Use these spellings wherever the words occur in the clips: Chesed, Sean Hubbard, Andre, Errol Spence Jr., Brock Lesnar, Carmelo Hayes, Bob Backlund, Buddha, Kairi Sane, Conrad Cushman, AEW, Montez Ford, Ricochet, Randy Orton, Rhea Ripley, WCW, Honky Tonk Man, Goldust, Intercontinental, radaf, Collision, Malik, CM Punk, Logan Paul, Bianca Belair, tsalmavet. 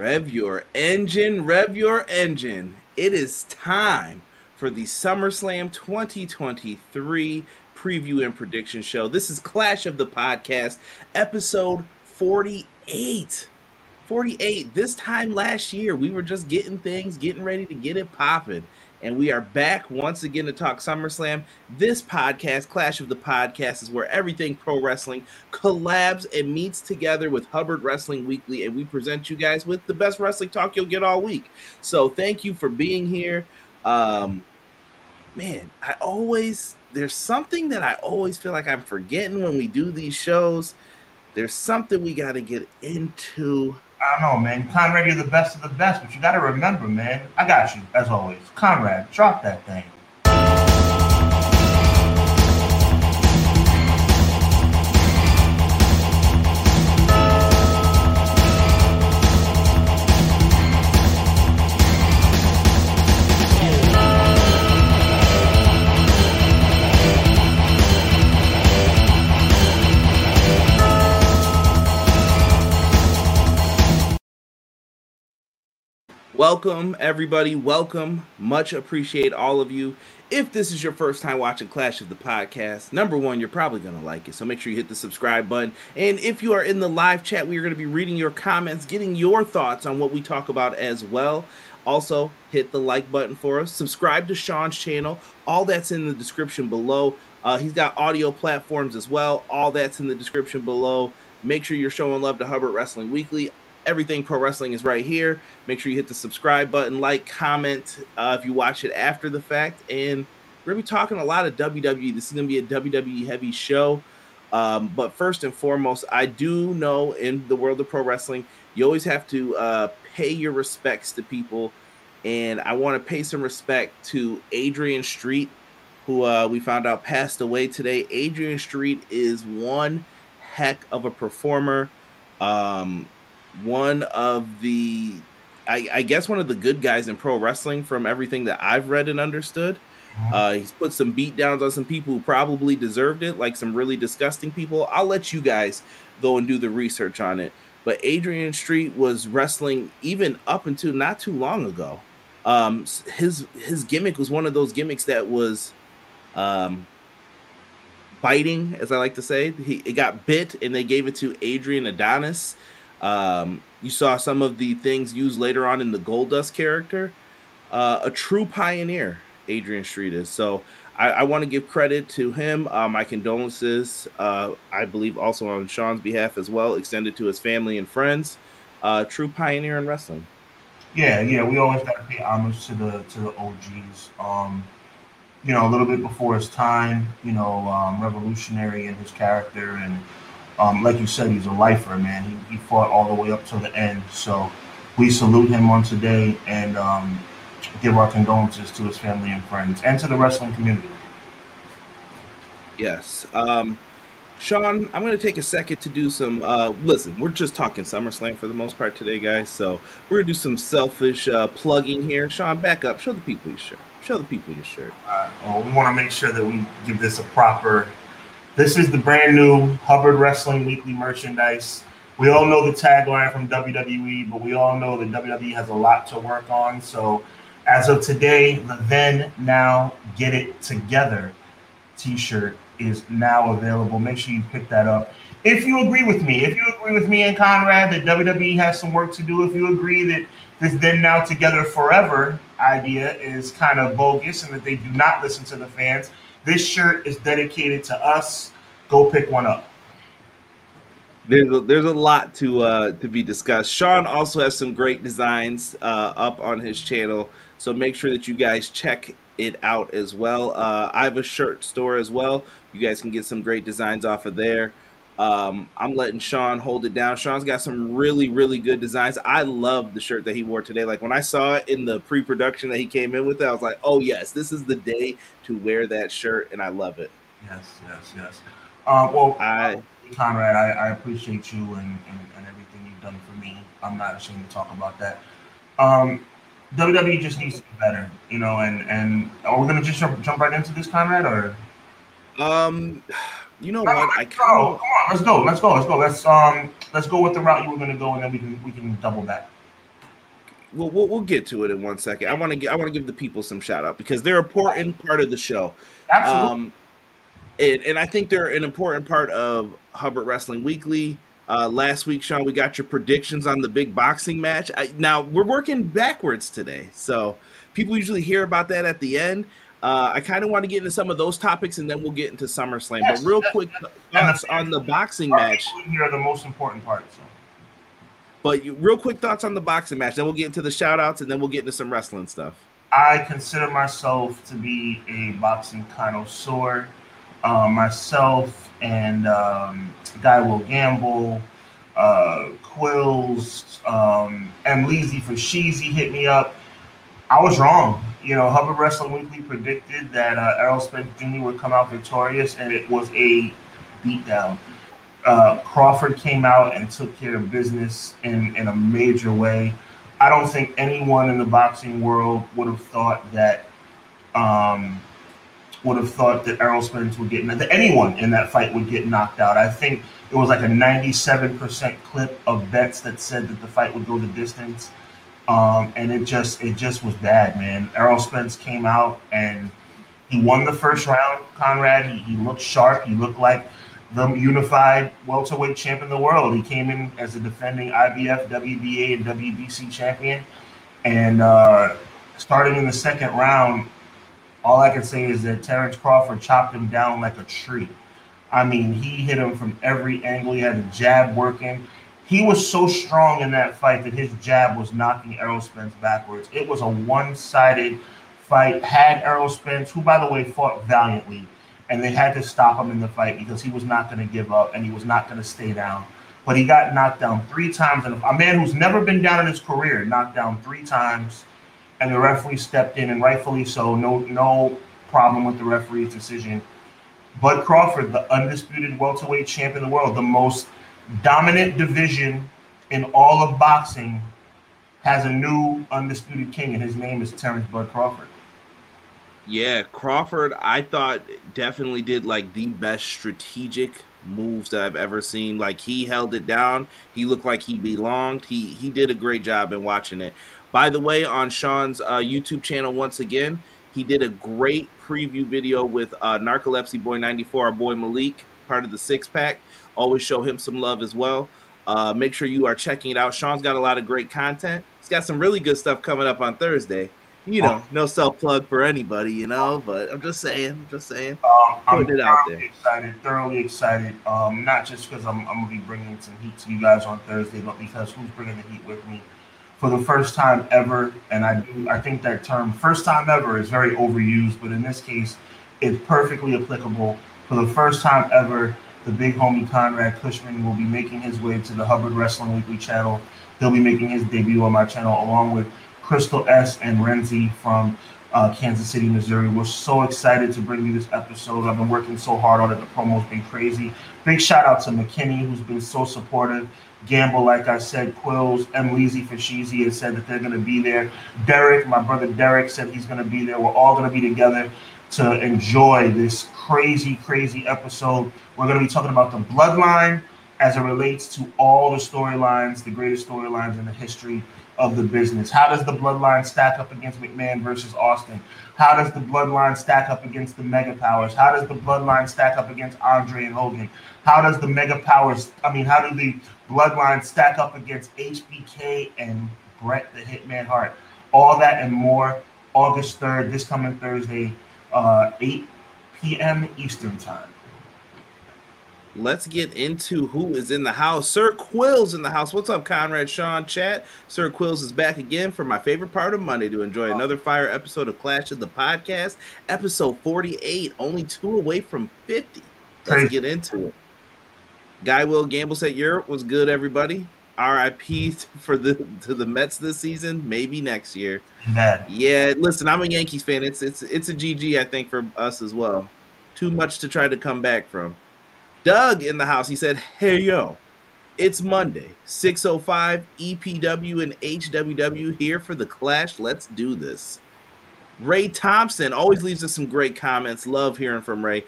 Rev your engine, rev your engine. It is time for the SummerSlam 2023 preview and prediction show. This is Clash of the Podcast, episode 48. 48. This time last year, we were just getting things, getting ready to get it popping. And we are back once again to talk SummerSlam. This podcast, Clash of the Podcasts, is where everything pro wrestling collabs and meets together with Hubbard Wrestling Weekly, and we present you guys with the best wrestling talk you'll get all week. So thank you for being here. There's something that I always feel like I'm forgetting when we do these shows. There's something we got to get into. I don't know, man. Conrad, you're the best of the best, but you got to remember, man, I got you, as always. Conrad, drop that thing. Welcome, everybody. Welcome. Much appreciate all of you. If this is your first time watching Clash of the Podcast, number one, you're probably going to like it. So make sure you hit the subscribe button. And if you are in the live chat, we are going to be reading your comments, getting your thoughts on what we talk about as well. Also, hit the like button for us. Subscribe to Sean's channel. All that's in the description below. He's got audio platforms as well. All that's in the description below. Make sure you're showing love to Hubbard Wrestling Weekly. Everything pro wrestling is right here. Make sure you hit the subscribe button, like, comment if you watch it after the fact. And we're going to be talking a lot of WWE. This is going to be a WWE heavy show. But first and foremost, I do know in the world of pro wrestling, you always have to pay your respects to people. And I want to pay some respect to Adrian Street, who we found out passed away today. Adrian Street is one heck of a performer. One of the, I guess, one of the good guys in pro wrestling from everything that I've read and understood. He's put some beat downs on some people who probably deserved it, like some really disgusting people. I'll let you guys go and do the research on it. But Adrian Street was wrestling even up until not too long ago. His gimmick was one of those gimmicks that was biting, as I like to say. It got bit, and they gave it to Adrian Adonis. You saw some of the things used later on in the Goldust character. A true pioneer, Adrian Street is. So I want to give credit to him. My condolences, I believe also on Sean's behalf as well, extended to his family and friends. True pioneer in wrestling. Yeah, we always got to pay homage to the OGs. A little bit before his time, revolutionary in his character, and like you said, he's a lifer, man. He fought all the way up to the end. So we salute him once a day and give our condolences to his family and friends and to the wrestling community. Yes. Sean, I'm going to take a second to do some we're just talking SummerSlam for the most part today, guys. So we're going to do some selfish plugging here. Sean, back up. Show the people your shirt. We want to make sure that we give this a proper... This is the brand new Hubbard Wrestling Weekly merchandise. We all know the tagline from WWE, but we all know that WWE has a lot to work on. So as of today, the Then, Now, Get It Together t-shirt is now available. Make sure you pick that up. If you agree with me and Conrad that WWE has some work to do, if you agree that this Then, Now, Together Forever idea is kind of bogus and that they do not listen to the fans, this shirt is dedicated to us. Go pick one up. There's a lot to be discussed. Sean also has some great designs up on his channel, so make sure that you guys check it out as well. I have a shirt store as well. You guys can get some great designs off of there. I'm letting Sean hold it down. Sean's got some really, really good designs. I love the shirt that he wore today. Like when I saw it in the pre-production that he came in with, I was like, oh, yes, this is the day to wear that shirt, and I love it. Yes. Conrad, I appreciate you and everything you've done for me. I'm not ashamed to talk about that. WWE just needs to be better, and are we going to just jump right into this, Conrad, or? Come on, let's go. Let's go with the route you were gonna go, and then we can double back. We'll get to it in one second. I want to give the people some shout out because they're an important part of the show. Absolutely. And I think they're an important part of Hubbard Wrestling Weekly. Last week, Sean, we got your predictions on the big boxing match. Now we're working backwards today, so people usually hear about that at the end. I kind of want to get into some of those topics, and then we'll get into SummerSlam. Yes, but real quick thoughts on the boxing match. Are the most important part. So. But real quick thoughts on the boxing match. Then we'll get into the shout-outs, and then we'll get into some wrestling stuff. I consider myself to be a boxing connoisseur. Myself and guy will Gamble, Quills, M'Leezy Fo'Sheezy hit me up. I was wrong. You know, Hubbard Wrestling Weekly predicted that Errol Spence Jr. would come out victorious, and it was a beatdown. Crawford came out and took care of business in a major way. I don't think anyone in the boxing world would have thought that Errol Spence would get that anyone in that fight would get knocked out. I think it was like a 97% clip of bets that said that the fight would go the distance. And it just was bad, man. Errol Spence came out and he won the first round, Conrad. He looked sharp. He looked like the unified welterweight champ in the world. He came in as a defending IBF, WBA, and WBC champion. And starting in the second round, all I can say is that Terence Crawford chopped him down like a tree. I mean, he hit him from every angle. He had a jab working. He was so strong in that fight that his jab was knocking Errol Spence backwards. It was a one-sided fight. Had Errol Spence, who, by the way, fought valiantly, and they had to stop him in the fight because he was not going to give up and he was not going to stay down. But he got knocked down three times. And a man who's never been down in his career, knocked down three times, and the referee stepped in, and rightfully so. No problem with the referee's decision. Bud Crawford, the undisputed welterweight champ in the world, the most dominant division in all of boxing, has a new undisputed king, and his name is Terrence Bud Crawford. Yeah, Crawford, I thought, definitely did like the best strategic moves that I've ever seen. Like, he held it down. He looked like he belonged. He did a great job in watching it. By the way, on Sean's YouTube channel, once again, he did a great preview video with Narcolepsy Boy 94, our boy Malik, part of the Six Pack. Always show him some love as well. Make sure you are checking it out. Sean's got a lot of great content. He's got some really good stuff coming up on Thursday. You know, no self-plug for anybody, you know, but I'm just saying. I'm thoroughly excited. Not just because I'm going to be bringing some heat to you guys on Thursday, but because who's bringing the heat with me? For the first time ever, and I think that term first time ever is very overused, but in this case, it's perfectly applicable. For the first time ever, the big homie Conrad Cushman will be making his way to the Hubbard Wrestling Weekly channel. He'll be making his debut on my channel along with Crystal S. and Renzi from Kansas City, Missouri. We're so excited to bring you this episode. I've been working so hard on it. The promo's been crazy. Big shout out to McKinney, who's been so supportive. Gamble, like I said, Quills, M'Leezy Fo'Sheezy has said that they're going to be there. Derek, my brother Derek, said he's going to be there. We're all going to be together to enjoy this crazy, crazy episode. We're going to be talking about the Bloodline as it relates to all the storylines, the greatest storylines in the history of the business. How does the Bloodline stack up against McMahon versus Austin? How does the Bloodline stack up against the Mega Powers? How does the Bloodline stack up against Andre and Hogan? How do the Bloodline stack up against HBK and Bret the Hitman Hart? All that and more, August 3rd, this coming Thursday, 8 p.m. Eastern Time. Let's get into who is in the house. Sir Quills in the house. What's up, Conrad, Sean, chat? Sir Quills is back again for my favorite part of Monday to enjoy another fire episode of Clash of the Podcast, episode 48, only 2 away from 50. Let's get into it. Guy Will Gamble said Europe was good, everybody. RIP to the Mets this season, maybe next year. Yeah, listen, I'm a Yankees fan. It's a GG, I think, for us as well. Too much to try to come back from. Doug in the house, he said, hey, yo, it's Monday, 6:05, EPW and HWW here for the Clash. Let's do this. Ray Thompson always leaves us some great comments. Love hearing from Ray.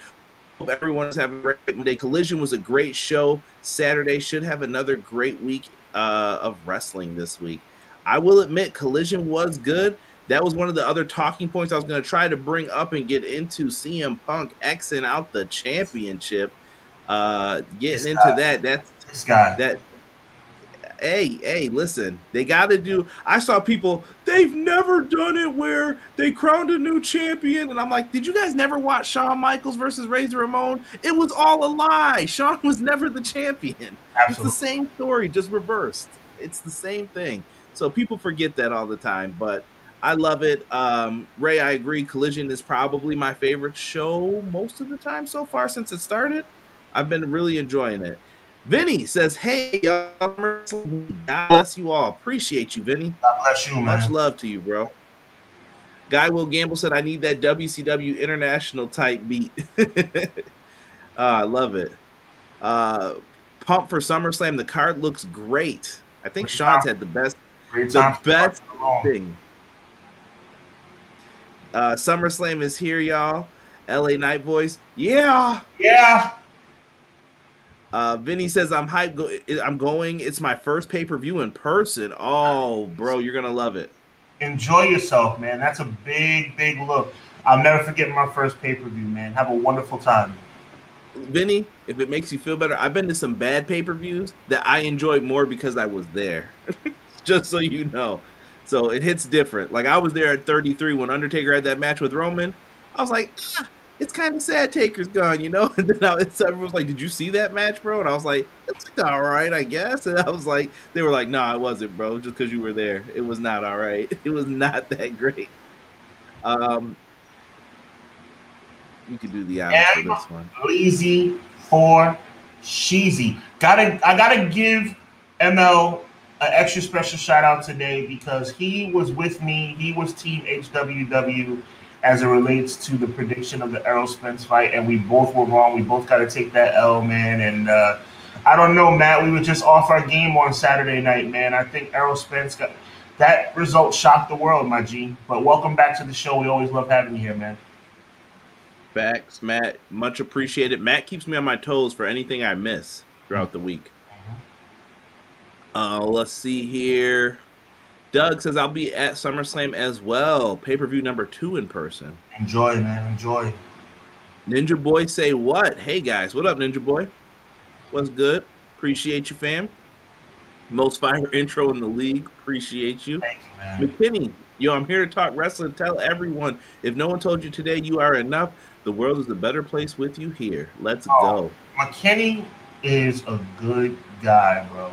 Hope everyone's having a great Monday. Collision was a great show. Saturday should have another great week of wrestling this week. I will admit Collision was good. That was one of the other talking points I was going to try to bring up and get into. CM Punk Xing out the championship. Getting into that. That's that. Hey, listen, they got to do. I saw people, they've never done it where they crowned a new champion. And I'm like, did you guys never watch Shawn Michaels versus Razor Ramon? It was all a lie. Shawn was never the champion. Absolutely. It's the same story, just reversed. It's the same thing. So people forget that all the time, but I love it. Ray, I agree. Collision is probably my favorite show most of the time so far since it started. I've been really enjoying it. Vinny says, hey, y'all, God bless you all. Appreciate you, Vinny. God bless you, man. Much love to you, bro. Guy Will Gamble said, I need that WCW international type beat. I love it. Pump for SummerSlam. The card looks great. I think Sean's had the best thing. SummerSlam is here, y'all. LA Knight voice. Yeah. Vinny says, I'm hyped. I'm going. It's my first pay-per-view in person. Oh, bro, you're going to love it. Enjoy yourself, man. That's a big, big look. I'll never forget my first pay-per-view, man. Have a wonderful time. Vinny, if it makes you feel better, I've been to some bad pay-per-views that I enjoyed more because I was there. Just so you know. So it hits different. Like, I was there at 33 when Undertaker had that match with Roman. I was like, it's kind of sad Taker's gone, you know? And then everyone was like, did you see that match, bro? And I was like, it's all right, I guess. And I was like, they were like, no, it wasn't, bro. Just because you were there. It was not all right. It was not that great. You could do the honors for this one. M'Leezy Fo'Sheezy. I gotta give ML an extra special shout out today because he was with me. He was team HWW as it relates to the prediction of the Errol Spence fight, and we both were wrong. We both got to take that L, man. And I don't know, Matt, we were just off our game on Saturday night, man. I think Errol Spence got that result shocked the world, my G. But welcome back to the show. We always love having you here, man. Facts, Matt. Much appreciated. Matt keeps me on my toes for anything I miss throughout the week. Let's see here. Doug says, I'll be at SummerSlam as well. Pay-per-view number 2 in person. Enjoy, man. Enjoy. Ninja Boy say what? Hey, guys. What up, Ninja Boy? What's good? Appreciate you, fam. Most fire intro in the league. Appreciate you. Thank you, man. McKinney, yo, I'm here to talk wrestling. Tell everyone, if no one told you today you are enough, the world is a better place with you here. Let's go. McKinney is a good guy, bro.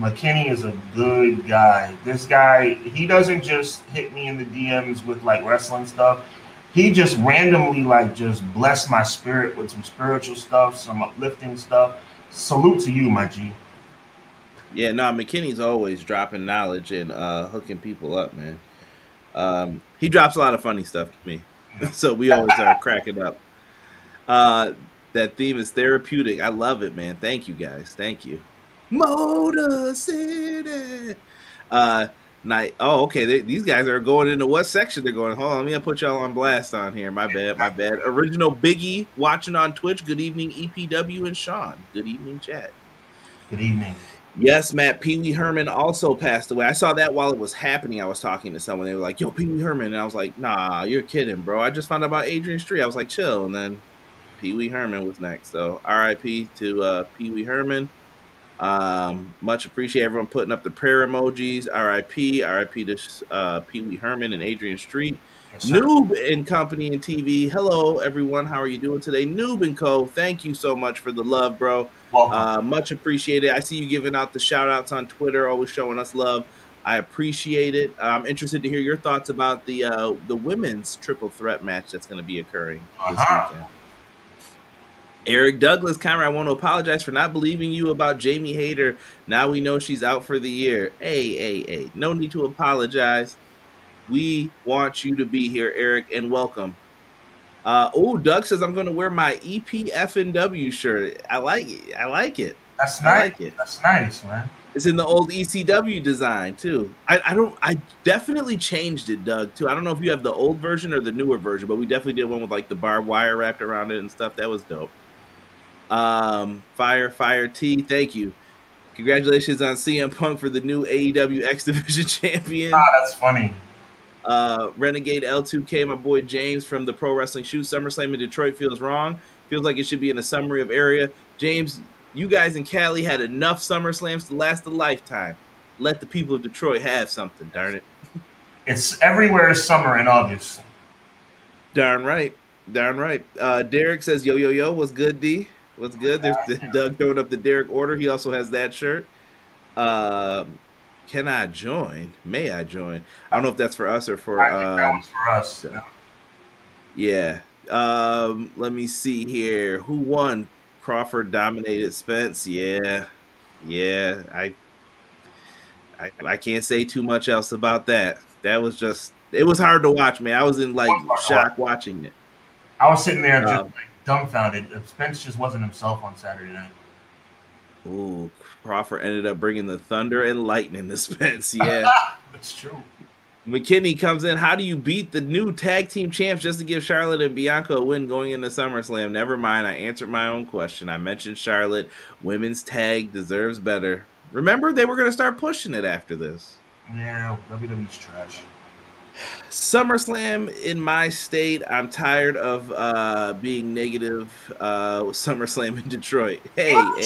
McKinney is a good guy. This guy, he doesn't just hit me in the DMs with like wrestling stuff. He just randomly just blessed my spirit with some spiritual stuff, some uplifting stuff. Salute to you, my G. Yeah, no, McKinney's always dropping knowledge and hooking people up, man. He drops a lot of funny stuff to me. So we always are cracking up. That theme is therapeutic. I love it, man. Thank you, guys. Thank you. Motor City. Night. Oh, okay. These guys are going into what section they're going. Hold on, let me put y'all on blast on here. My bad. Original Biggie watching on Twitch. Good evening, EPW and Sean. Good evening, chat. Good evening. Yes, Matt. Pee Wee Herman also passed away. I saw that while it was happening. I was talking to someone. They were like, "Yo, Pee Wee Herman," and I was like, "Nah, you're kidding, bro. I just found out about Adrian Street." I was like, "Chill." And then Pee Wee Herman was next. So R.I.P. to Pee Wee Herman. Much appreciate everyone putting up the prayer emojis. R.I.P. to Pee Wee Herman and Adrian Street. Yes, Noob and Company and TV. Hello, everyone. How are you doing today? Noob and Co. Thank you so much for the love, bro. Much appreciated. I see you giving out the shout outs on Twitter, always showing us love. I appreciate it. I'm interested to hear your thoughts about the women's triple threat match that's going to be occurring this weekend. Eric Douglas, Conrad, I want to apologize for not believing you about Jamie Hayter. Now we know she's out for the year. Hey, no need to apologize. We want you to be here, Eric, and welcome. Doug says, I'm going to wear my EPFNW shirt. I like it. That's nice. That's nice, man. It's in the old ECW design, too. I definitely changed it, Doug, too. I don't know if you have the old version or the newer version, but we definitely did one with, the barbed wire wrapped around it and stuff. That was dope. Fire T, thank you. Congratulations on CM Punk for the new AEW X Division champion. Ah, that's funny. Renegade L2K, my boy James from the Pro Wrestling Shoe. SummerSlam in Detroit feels wrong. Feels like it should be in a summary of area. James, you guys in Cali had enough SummerSlams to last a lifetime. Let the people of Detroit have something, darn it. It's everywhere is summer and August. Darn right. Darn right. Derek says, yo, yo, yo, what's good, D? What's good? There's Doug throwing up the Derek order. He also has that shirt. Can I join? May I join? I don't know if that's for us or for... I think that one's for us. So. Yeah. Let me see here. Who won? Crawford dominated Spence. Yeah. Yeah. I can't say too much else about that. That was just... It was hard to watch, man. I was in, like, shock watching it. I was sitting there just, like, dumbfounded. Spence just wasn't himself on Saturday night. Ooh, Crawford ended up bringing the thunder and lightning to Spence. Yeah. That's true. McKinney comes in. How do you beat the new tag team champs just to give Charlotte and Bianca a win going into SummerSlam? Never mind. I answered my own question. I mentioned Charlotte. Women's tag deserves better. Remember, they were going to start pushing it after this. Yeah, WWE's trash. SummerSlam in my state. I'm tired of being negative with SummerSlam in Detroit. Hey, not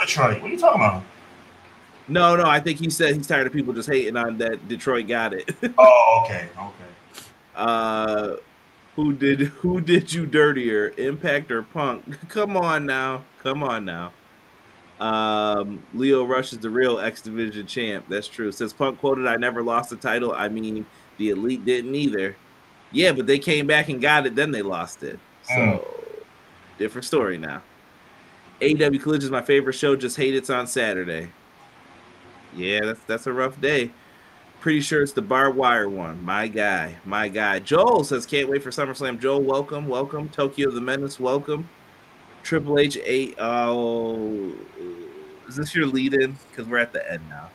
Detroit. What are you talking about? No. I think he said he's tired of people just hating on that Detroit got it. Oh, okay. Who did you dirtier, Impact or Punk? Come on now. Leo Rush is the real X Division champ. That's true. Since Punk quoted, "I never lost the title." I mean, the Elite didn't either. Yeah, but they came back and got it. Then they lost it. So, different story now. AEW Collision is my favorite show. Just hate it's on Saturday. Yeah, that's a rough day. Pretty sure it's the barbed wire one. My guy. Joel says, can't wait for SummerSlam. Joel, welcome. Tokyo the Menace, welcome. Triple H, is this your lead-in? Because we're at the end now.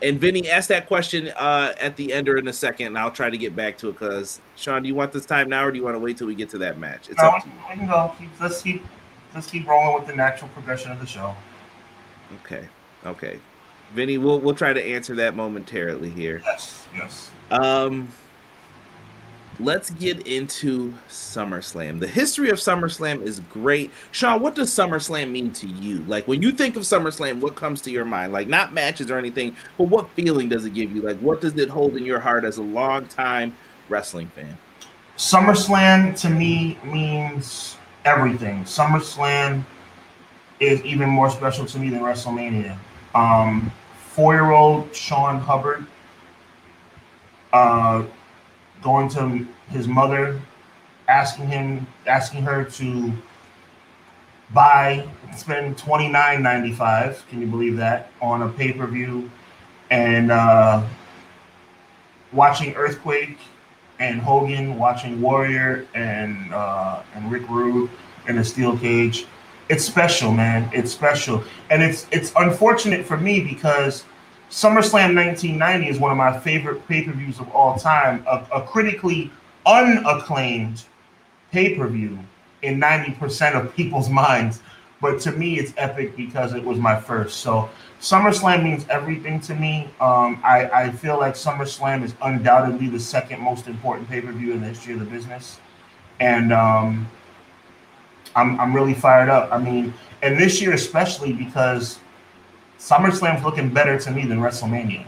And Vinny, asked that question at the end or in a second, and I'll try to get back to it. Because Sean, do you want this time now, or do you want to wait till we get to that match? It's up to you. I can go. Let's keep rolling with the natural progression of the show. Okay. Vinny, we'll try to answer that momentarily here. Yes. Let's get into SummerSlam. The history of SummerSlam is great. Sean, what does SummerSlam mean to you? Like, when you think of SummerSlam, what comes to your mind? Like, not matches or anything, but what feeling does it give you? Like, what does it hold in your heart as a long-time wrestling fan? SummerSlam, to me, means everything. SummerSlam is even more special to me than WrestleMania. 4-year-old Sean Hubbard, going to his mother, asking her to spend $29.95. Can you believe that? On a pay-per-view, and watching Earthquake and Hogan, watching Warrior and Rick Rude in a steel cage. It's special, man. It's special, and it's unfortunate for me because SummerSlam 1990 is one of my favorite pay-per-views of all time, a critically unacclaimed pay-per-view in 90% of people's minds. But to me, it's epic because it was my first. So SummerSlam means everything to me. I feel like SummerSlam is undoubtedly the second most important pay-per-view in the history of the business. And I'm really fired up. I mean, and this year especially because SummerSlam's looking better to me than WrestleMania.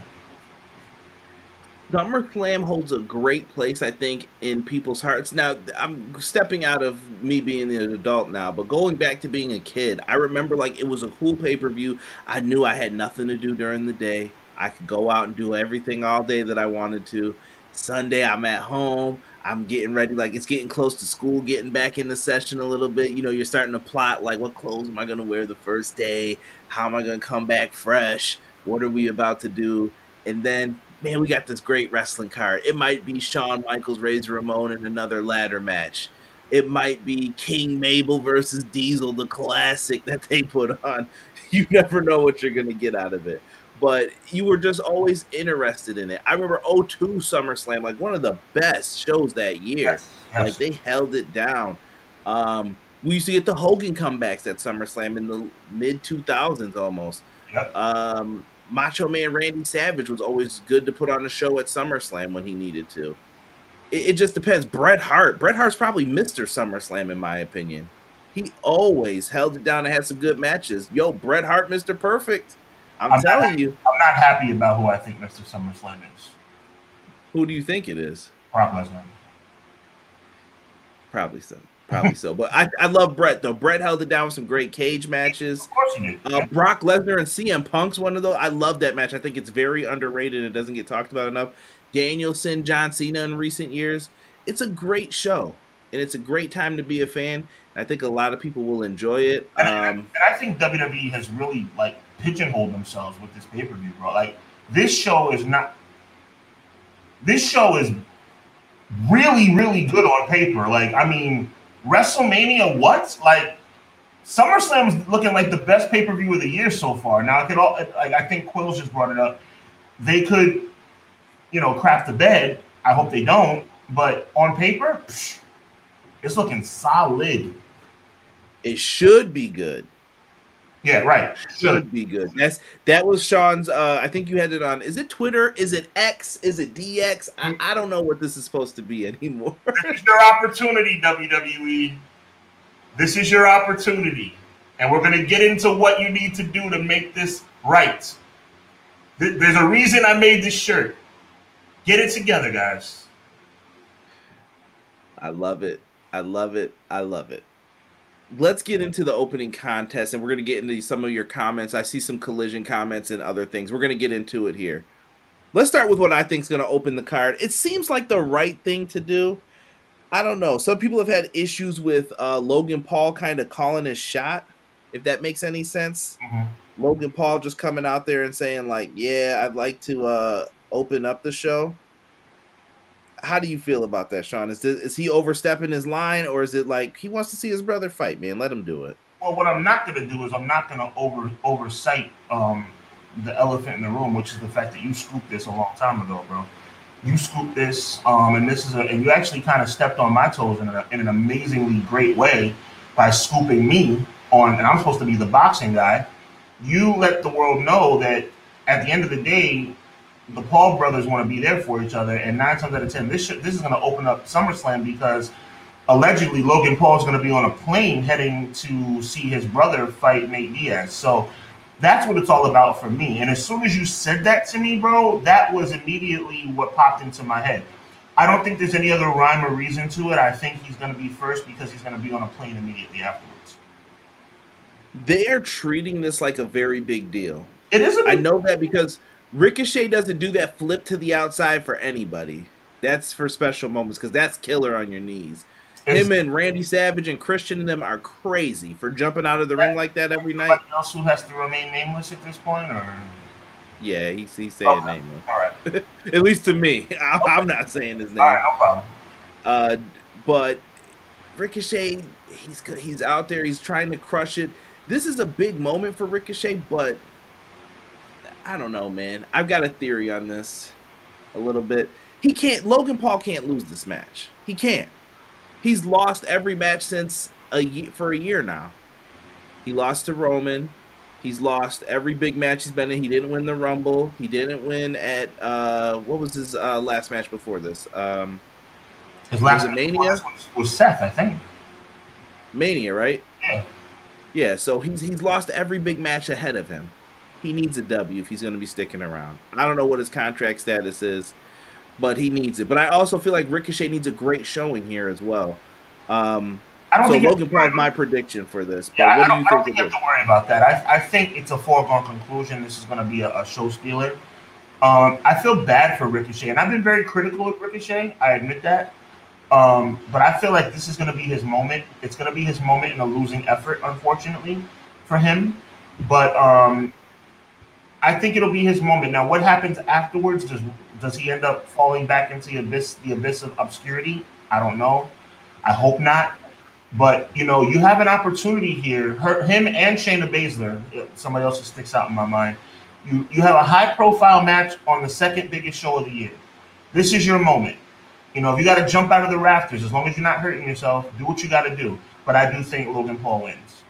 SummerSlam holds a great place, I think, in people's hearts. Now, I'm stepping out of me being an adult now, but going back to being a kid, I remember, like, it was a cool pay-per-view. I knew I had nothing to do during the day. I could go out and do everything all day that I wanted to. Sunday, I'm at home. I'm getting ready. Like, it's getting close to school, getting back in the session a little bit. You know, you're starting to plot, like, what clothes am I going to wear the first day? How am I going to come back fresh? What are we about to do? And then, man, we got this great wrestling card. It might be Shawn Michaels, Razor Ramon, in another ladder match. It might be King Mabel versus Diesel, the classic that they put on. You never know what you're going to get out of it. But you were just always interested in it. I remember 2002 SummerSlam, like one of the best shows that year. Yes. Like they held it down. We see it the Hogan comebacks at SummerSlam in the mid 2000s almost. Yep. Macho Man Randy Savage was always good to put on a show at SummerSlam when he needed to. It just depends. Bret Hart's probably Mr. SummerSlam in my opinion. He always held it down and had some good matches. Yo, Bret Hart, Mr. Perfect. I'm telling you. I'm not happy about who I think Mr. SummerSlam is. Who do you think it is? Brock Lesnar. Probably so. Probably so. But I love Bret, though. Bret held it down with some great cage matches. Of course he did. Brock Lesnar and CM Punk's one of those. I love that match. I think it's very underrated. It doesn't get talked about enough. Danielson, John Cena in recent years. It's a great show. And it's a great time to be a fan. I think a lot of people will enjoy it. And I think WWE has really, like, pigeonholed themselves with this pay-per-view, bro. Like, this show is not – this show is really, really good on paper. Like, I mean, WrestleMania, what? Like, SummerSlam is looking like the best pay-per-view of the year so far. Now, I think Quills just brought it up. They could, you know, crap the bed. I hope they don't. But on paper, psh, it's looking solid. It should be good. Yeah, right. Should be good. That was Sean's. I think you had it on. Is it Twitter? Is it X? Is it DX? I don't know what this is supposed to be anymore. This is your opportunity, WWE. This is your opportunity, and we're gonna get into what you need to do to make this right. There's a reason I made this shirt. Get it together, guys. I love it. I love it. I love it. Let's get into the opening contest, and we're going to get into some of your comments. I see some Collision comments and other things. We're going to get into it here. Let's start with what I think is going to open the card. It seems like the right thing to do. I don't know. Some people have had issues with Logan Paul kind of calling his shot, if that makes any sense. Mm-hmm. Logan Paul just coming out there and saying, like, yeah, I'd like to open up the show. How do you feel about that, Sean? Is he overstepping his line, or is it like he wants to see his brother fight, man? Let him do it. Well, what I'm not going to do is I'm not going to oversight the elephant in the room, which is the fact that you scooped this a long time ago, bro. You scooped this, and you actually kind of stepped on my toes in an amazingly great way by scooping me on, and I'm supposed to be the boxing guy. You let the world know that at the end of the day, the Paul brothers want to be there for each other, and 9 times out of 10, this is going to open up SummerSlam because allegedly Logan Paul is going to be on a plane heading to see his brother fight Nate Diaz. So that's what it's all about for me. And as soon as you said that to me, bro, that was immediately what popped into my head. I don't think there's any other rhyme or reason to it. I think he's going to be first because he's going to be on a plane immediately afterwards. They're treating this like a very big deal. It is. I know that because Ricochet doesn't do that flip to the outside for anybody. That's for special moments because that's killer on your knees. Him and Randy Savage and Christian and them are crazy for jumping out of the ring like that every night. Somebody else who has to remain nameless at this point? Or? Yeah, he's saying nameless. All right. At least to me. I'm not saying his name. All right, no problem. But Ricochet, he's out there. He's trying to crush it. This is a big moment for Ricochet, but I don't know, man. I've got a theory on this a little bit. Logan Paul can't lose this match. He can't. He's lost every match for a year now. He lost to Roman. He's lost every big match he's been in. He didn't win the Rumble. He didn't win at, what was his last match before this? His last Mania was Seth, I think. Mania, right? Yeah. Yeah, so he's lost every big match ahead of him. He needs a W if he's going to be sticking around. I don't know what his contract status is, but he needs it. But I also feel like Ricochet needs a great showing here as well. I don't think Logan Paul is my prediction for this. Yeah, but I don't think you have to worry about that. I think it's a foregone conclusion. This is going to be a show stealer. I feel bad for Ricochet, and I've been very critical of Ricochet. I admit that. But I feel like this is going to be his moment. It's going to be his moment in a losing effort, unfortunately, for him. But I think it'll be his moment. Now, what happens afterwards? Does he end up falling back into the abyss of obscurity? I don't know. I hope not. But, you know, you have an opportunity here. Him and Shayna Baszler, somebody else that sticks out in my mind. You have a high-profile match on the second biggest show of the year. This is your moment. You know, if you got to jump out of the rafters, as long as you're not hurting yourself, do what you got to do. but I do think Logan Paul wins.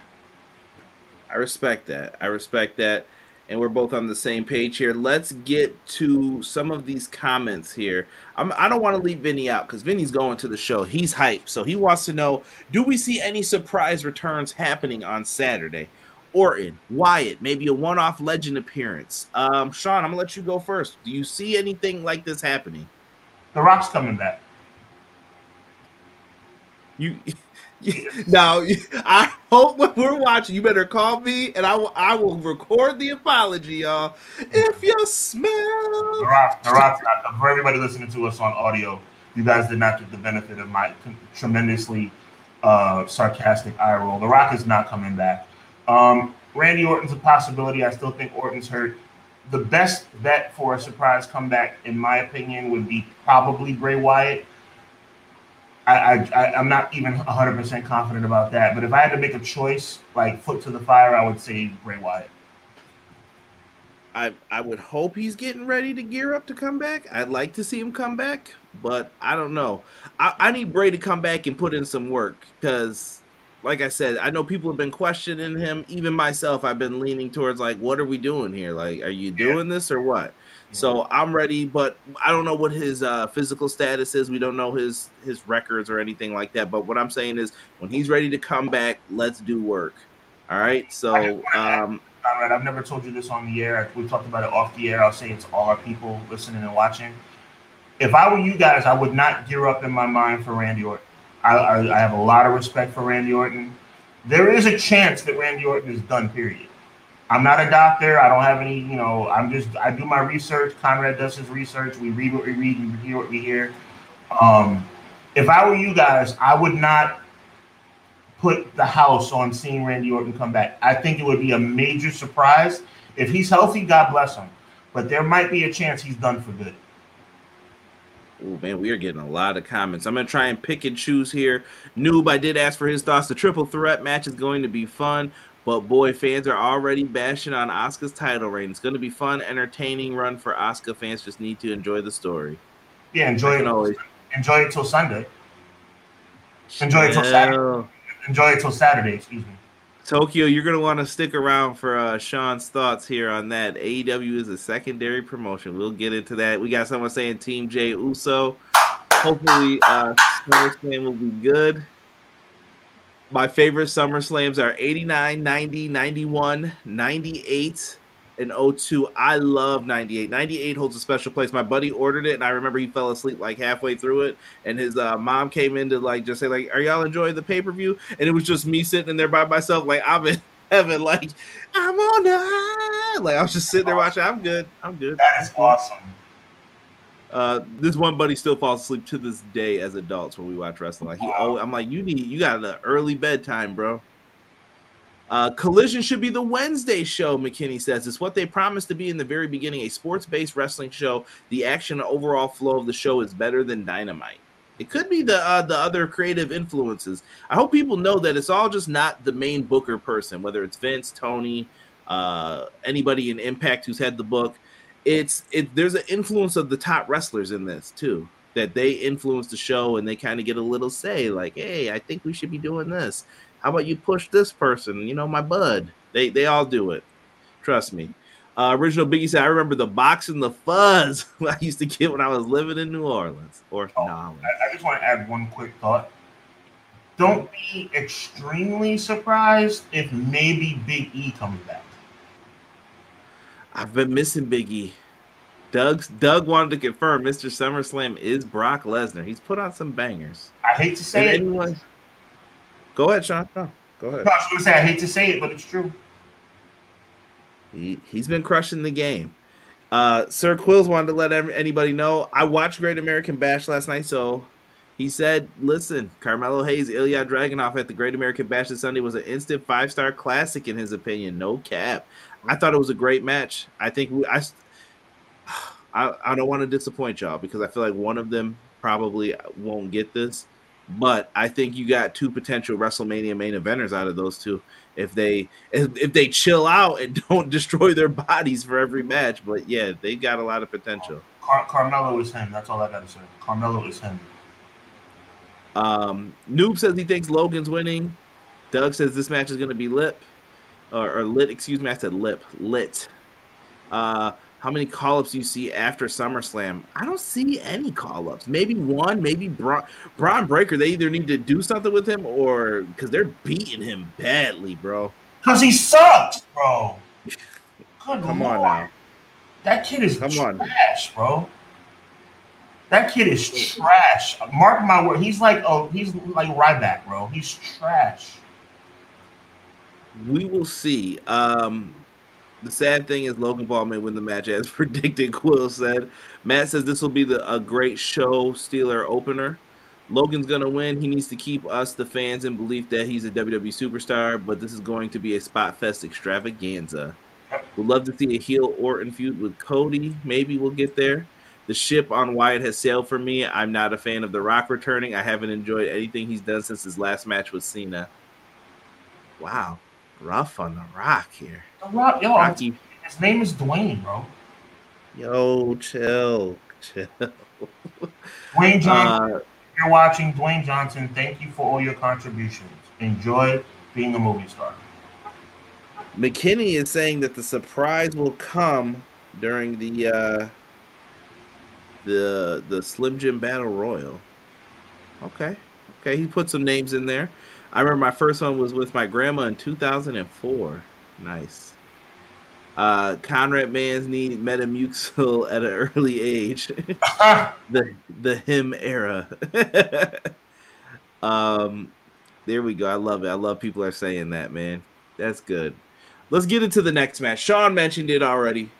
I respect that. And we're both on the same page here. Let's get to some of these comments here. I don't want to leave Vinny out because Vinny's going to the show. He's hyped. So he wants to know, do we see any surprise returns happening on Saturday? Orton, Wyatt, maybe a one-off legend appearance. Sean, I'm going to let you go first. Do you see anything like this happening? The Rock's coming back. Now, I hope when we're watching, you better call me, and I will record the apology, y'all. If you smell the Rock's not, for everybody listening to us on audio, you guys did not get the benefit of my tremendously sarcastic eye roll. The Rock is not coming back. Randy Orton's a possibility. I still think Orton's hurt. The best bet for a surprise comeback, in my opinion, would be probably Bray Wyatt. I'm not even 100% confident about that. But if I had to make a choice, like foot to the fire, I would say Bray Wyatt. I would hope he's getting ready to gear up to come back. I'd like to see him come back, but I don't know. I need Bray to come back and put in some work because, like I said, I know people have been questioning him. Even myself, I've been leaning towards, like, what are we doing here? Like, are you doing this or what? So I'm ready, but I don't know what his physical status is. We don't know his records or anything like that. But what I'm saying is when he's ready to come back, let's do work. All right. So Conrad, I've never told you this on the air. We talked about it off the air. I'll say it to all our people listening and watching. If I were you guys, I would not gear up in my mind for Randy Orton. I have a lot of respect for Randy Orton. There is a chance that Randy Orton is done, period. I'm not a doctor. I don't have any, I do my research. Conrad does his research. We read what we read and hear what we hear. If I were you guys, I would not put the house on seeing Randy Orton come back. I think it would be a major surprise. If he's healthy, God bless him. But there might be a chance he's done for good. Oh, man, we are getting a lot of comments. I'm going to try and pick and choose here. Noob, I did ask for his thoughts. The triple threat match is going to be fun. But, boy, fans are already bashing on Asuka's title reign. It's going to be fun, entertaining run for Asuka. Fans just need to enjoy the story. Yeah, enjoy it till Sunday. Enjoy it till Saturday. Enjoy it till Saturday, excuse me. Tokyo, you're going to want to stick around for Sean's thoughts here on that. AEW is a secondary promotion. We'll get into that. We got someone saying Team Jey Uso. Hopefully, SummerSlam will be good. My favorite SummerSlams are 89, 90, 91, 98, and 02. I love 98. 98 holds a special place. My buddy ordered it, and I remember he fell asleep like halfway through it, and his mom came in to like just say, like, are y'all enjoying the pay-per-view? And it was just me sitting in there by myself, like, I'm in heaven, like, I'm on the high. Like, I was just sitting there watching. I'm good. That is awesome. This one buddy still falls asleep to this day as adults when we watch wrestling. Like I'm like, you got an early bedtime, bro. Collision should be the Wednesday show, McKinney says. It's what they promised to be in the very beginning, a sports-based wrestling show. The action and overall flow of the show is better than Dynamite. It could be the other creative influences. I hope people know that it's all just not the main booker person, whether it's Vince, Tony, anybody in Impact who's had the book. There's an influence of the top wrestlers in this too, that they influence the show and they kind of get a little say, like, hey, I think we should be doing this. How about you push this person? My bud. They all do it. Trust me. Original Biggie said, I remember the box and the fuzz I used to get when I was living in New Orleans. I just want to add one quick thought. Don't be extremely surprised if maybe Big E comes back. I've been missing Big E. Doug wanted to confirm Mr. SummerSlam is Brock Lesnar. He's put on some bangers. I hate to say it. Go ahead, Sean. No, go ahead. No, I was going to say I hate to say it, but it's true. He's been crushing the game. Sir Quills wanted to let anybody know. I watched Great American Bash last night, so he said, listen, Carmelo Hayes, Ilya Dragunov at the Great American Bash this Sunday was an instant 5-star classic in his opinion. No cap. I thought it was a great match. I think I don't want to disappoint y'all because I feel like one of them probably won't get this, but I think you got two potential WrestleMania main eventers out of those two if they chill out and don't destroy their bodies for every match. But yeah, they got a lot of potential. Carmelo is him. That's all I gotta say. Carmelo is him. Noob says he thinks Logan's winning. Doug says this match is going to be lit. I said lit. How many call-ups do you see after SummerSlam? I don't see any call-ups. Maybe one, maybe Braun Breaker. They either need to do something with him or because they're beating him badly, bro. Because he sucks, bro. Good Come on now. That kid is trash, bro. That kid is trash. Mark my word. He's like Ryback, bro. He's trash. We will see. The sad thing is Logan Paul may win the match as predicted, Quill said. Matt says this will be a great show stealer opener. Logan's going to win. He needs to keep us, the fans, in belief that he's a WWE superstar, but this is going to be a spot fest extravaganza. We'd love to see a heel Orton feud with Cody. Maybe we'll get there. The ship on Wyatt has sailed for me. I'm not a fan of The Rock returning. I haven't enjoyed anything he's done since his last match with Cena. Wow. Rough on The Rock here. The Rock, yo. Rocky. His name is Dwayne, bro. Yo, chill. Dwayne Johnson, if you're watching, Dwayne Johnson, thank you for all your contributions. Enjoy being a movie star. McKinney is saying that the surprise will come during the Slim Jim Battle Royal. Okay, he put some names in there. I remember my first one was with my grandma in 2004. Nice. Conrad Mann's need Metamucil at an early age. the him era. There we go. I love it. I love people are saying that, man. That's good. Let's get into the next match. Sean mentioned it already.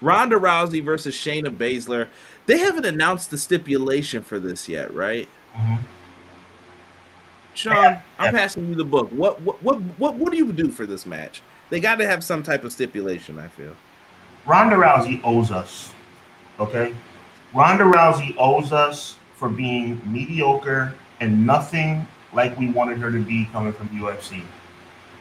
Ronda Rousey versus Shayna Baszler. They haven't announced the stipulation for this yet, right? Mm-hmm. Sean, I'm passing you the book. What do you do for this match? They got to have some type of stipulation, I feel. Ronda Rousey owes us, okay? Ronda Rousey owes us for being mediocre and nothing like we wanted her to be coming from UFC.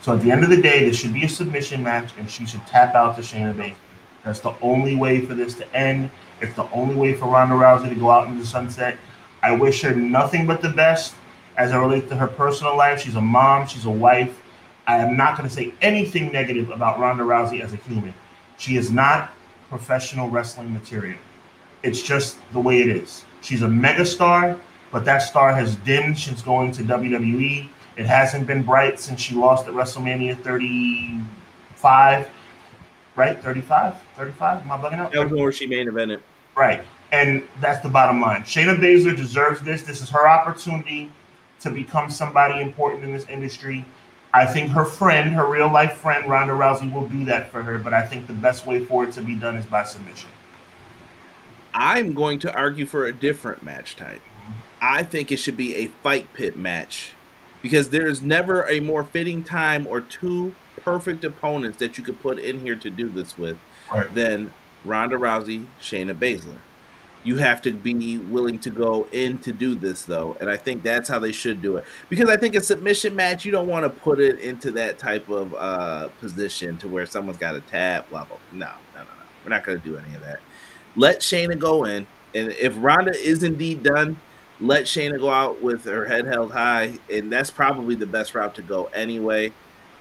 So at the end of the day, this should be a submission match, and she should tap out to Shayna Baszler. That's the only way for this to end. It's the only way for Ronda Rousey to go out into the sunset. I wish her nothing but the best. As I relate to her personal life, she's a mom, she's a wife. I am not going to say anything negative about Ronda Rousey as a human. She is not professional wrestling material. It's just the way it is. She's a megastar, but that star has dimmed since going to WWE. It hasn't been bright since she lost at WrestleMania 35, right? 35? Am I bugging out? That was where she main evented. Right, and that's the bottom line. Shayna Baszler deserves this. This is her opportunity to become somebody important in this industry. I think her friend, her real life friend, Ronda Rousey, will do that for her, but I think the best way for it to be done is by submission. I'm going to argue for a different match type. I think it should be a fight pit match because there is never a more fitting time or two perfect opponents that you could put in here to do this with than Ronda Rousey, Shayna Baszler. You have to be willing to go in to do this, though, and I think that's how they should do it. Because I think a submission match, you don't want to put it into that type of position to where someone's got a tap, blah, blah. No. We're not going to do any of that. Let Shayna go in, and if Ronda is indeed done, let Shayna go out with her head held high, and that's probably the best route to go anyway.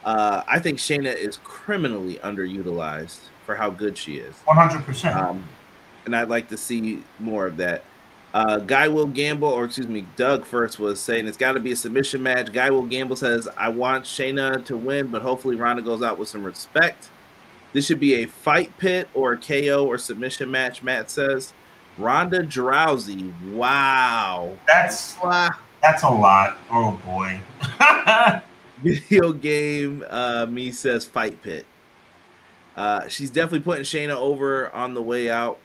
I think Shayna is criminally underutilized for how good she is. 100%. And I'd like to see more of that. Doug first was saying it's got to be a submission match. Guy Will Gamble says, I want Shayna to win, but hopefully Ronda goes out with some respect. This should be a fight pit or a KO or submission match, Matt says. Ronda Rousey. Wow. That's a lot. Oh, boy. Video game, me says fight pit. She's definitely putting Shayna over on the way out.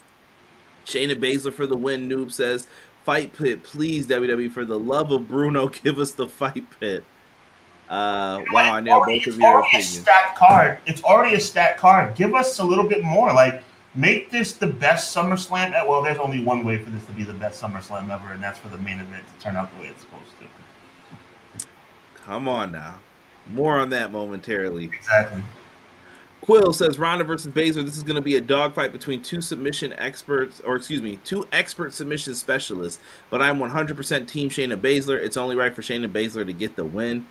Shayna Baszler for the win. Noob says, fight pit, please, WWE, for the love of Bruno, give us the fight pit. I nailed both of your opinions. It's already a stat card. Give us a little bit more. Like, make this the best SummerSlam. Well, there's only one way for this to be the best SummerSlam ever, and that's for the main event to turn out the way it's supposed to. Come on now. More on that momentarily. Exactly. Quill says Ronda versus Baszler. This is going to be a dogfight between two expert submission specialists. But I'm 100% team Shayna Baszler. It's only right for Shayna Baszler to get the win.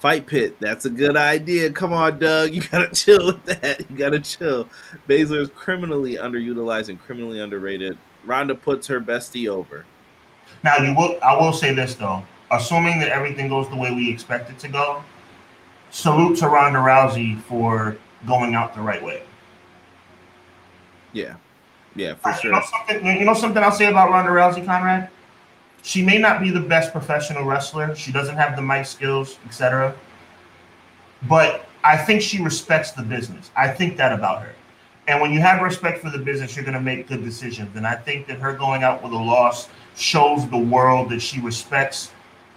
Fight Pit, that's a good idea. Come on, Doug. You got to chill with that. You got to chill. Baszler is criminally underutilized and criminally underrated. Ronda puts her bestie over. Now, I will say this, though. Assuming that everything goes the way we expect it to go, salute to Ronda Rousey for going out the right way. Yeah. Yeah, for sure. You know something I'll say about Ronda Rousey, Conrad? She may not be the best professional wrestler. She doesn't have the mic skills, etc. But I think she respects the business. I think that about her. And when you have respect for the business, you're going to make good decisions. And I think that her going out with a loss shows the world that she respects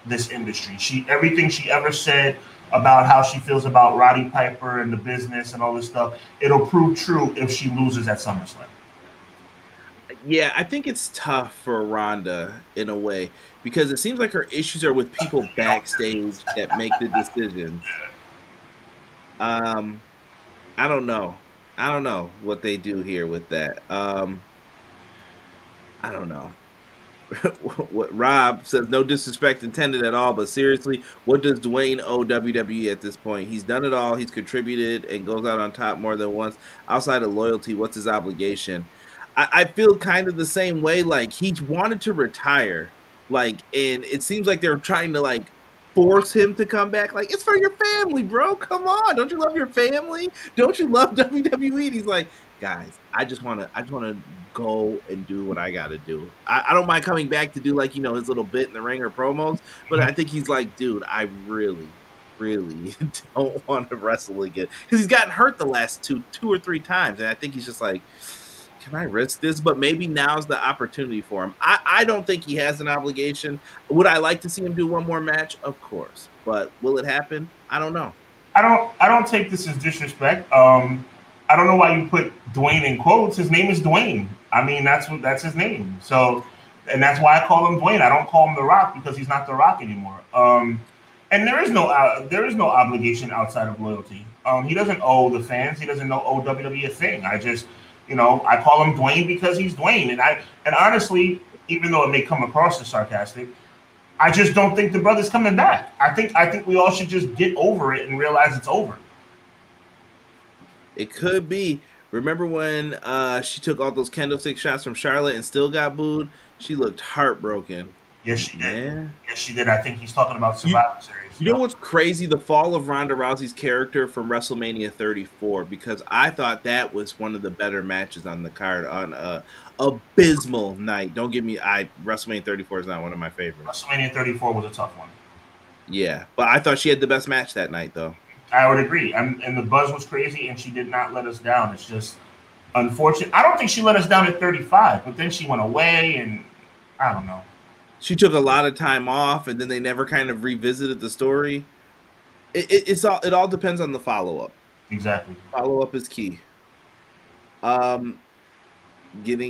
this industry. Everything she ever said about how she feels about Roddy Piper and the business and all this stuff, it'll prove true if she loses at SummerSlam. Yeah, I think it's tough for Ronda in a way because it seems like her issues are with people backstage that make the decisions. I don't know what they do here with that. I don't know. What Rob says, no disrespect intended at all, but seriously, what does Dwayne owe WWE at this point? He's done it all. He's contributed and goes out on top more than once. Outside of loyalty, what's his obligation? I feel kind of the same way. Like, he wanted to retire. Like, and it seems like they're trying to, like, force him to come back. Like, it's for your family, bro. Come on. Don't you love your family? Don't you love WWE? And he's like, guys, I just want to go and do what I got to do. I don't mind coming back to do, like, you know, his little bit in the ring or promos. But I think he's like, dude, I really, really don't want to wrestle again. Because he's gotten hurt the last two or three times. And I think he's just like, can I risk this? But maybe now's the opportunity for him. I don't think he has an obligation. Would I like to see him do one more match? Of course. But will it happen? I don't know. I don't take this as disrespect. I don't know why you put Dwayne in quotes. His name is Dwayne. I mean, that's his name. So, and that's why I call him Dwayne. I don't call him The Rock because he's not The Rock anymore. And there is no obligation outside of loyalty. He doesn't owe the fans. He doesn't owe WWE a thing. I call him Dwayne because he's Dwayne. And honestly, even though it may come across as sarcastic, I just don't think the brother's coming back. I think we all should just get over it and realize it's over. It could be. Remember when she took all those candlestick shots from Charlotte and still got booed? She looked heartbroken. Yes, she did. Yeah. Yes, she did. I think he's talking about Survivor Series. You know what's crazy? The fall of Ronda Rousey's character from WrestleMania 34, because I thought that was one of the better matches on the card on an abysmal night. Don't get me. WrestleMania 34 is not one of my favorites. WrestleMania 34 was a tough one. Yeah, but I thought she had the best match that night, though. I would agree. And the buzz was crazy, and she did not let us down. It's just unfortunate. I don't think she let us down at 35, but then she went away, and I don't know. She took a lot of time off, and then they never kind of revisited the story. It all depends on the follow-up. Exactly. Follow-up is key. Getting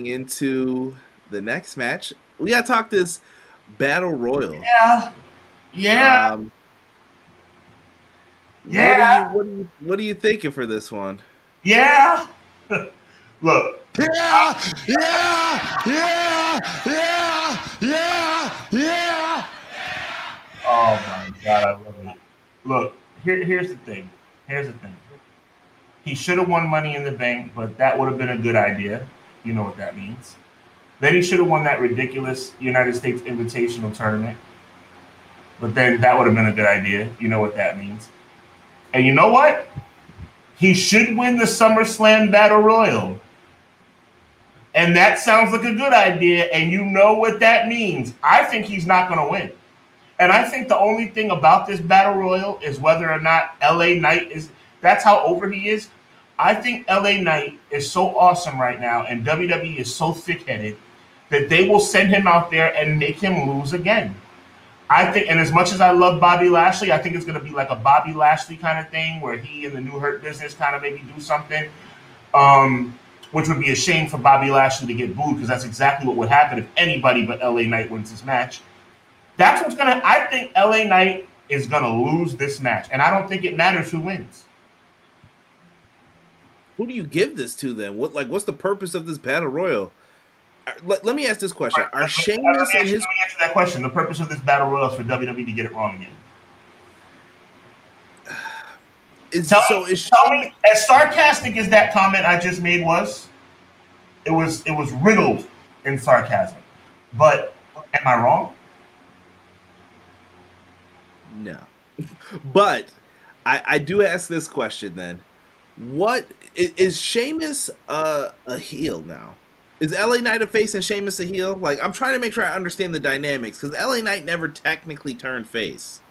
into the next match, we got to talk this Battle Royal. Yeah. Yeah. What are you thinking for this one? Yeah. Look. Yeah. Oh my God, I love it. Look, here's the thing. He should have won Money in the Bank, but that would have been a good idea. You know what that means. Then he should have won that ridiculous United States Invitational Tournament. But then that would have been a good idea. You know what that means. And you know what? He should win the SummerSlam Battle Royal. And that sounds like a good idea, and you know what that means. I think he's not going to win. And I think the only thing about this Battle Royal is whether or not LA Knight is – that's how over he is. I think LA Knight is so awesome right now, and WWE is so thick-headed that they will send him out there and make him lose again. I think, and as much as I love Bobby Lashley, I think it's going to be like a Bobby Lashley kind of thing where he and the New Hurt Business kind of maybe do something. Which would be a shame for Bobby Lashley to get booed because that's exactly what would happen if anybody but LA Knight wins this match. That's what's going to – I think LA Knight is going to lose this match, and I don't think it matters who wins. Who do you give this to then? What's the purpose of this Battle Royal? Let me ask this question. Are Sheamus and his – Let me answer that question. The purpose of this Battle Royal is for WWE to get it wrong again. Tell me, as sarcastic as that comment I just made was, it was riddled in sarcasm. But am I wrong? No. But I do ask this question then. What is Sheamus a heel now? Is LA Knight a face and Sheamus a heel? Like, I'm trying to make sure I understand the dynamics, because LA Knight never technically turned face.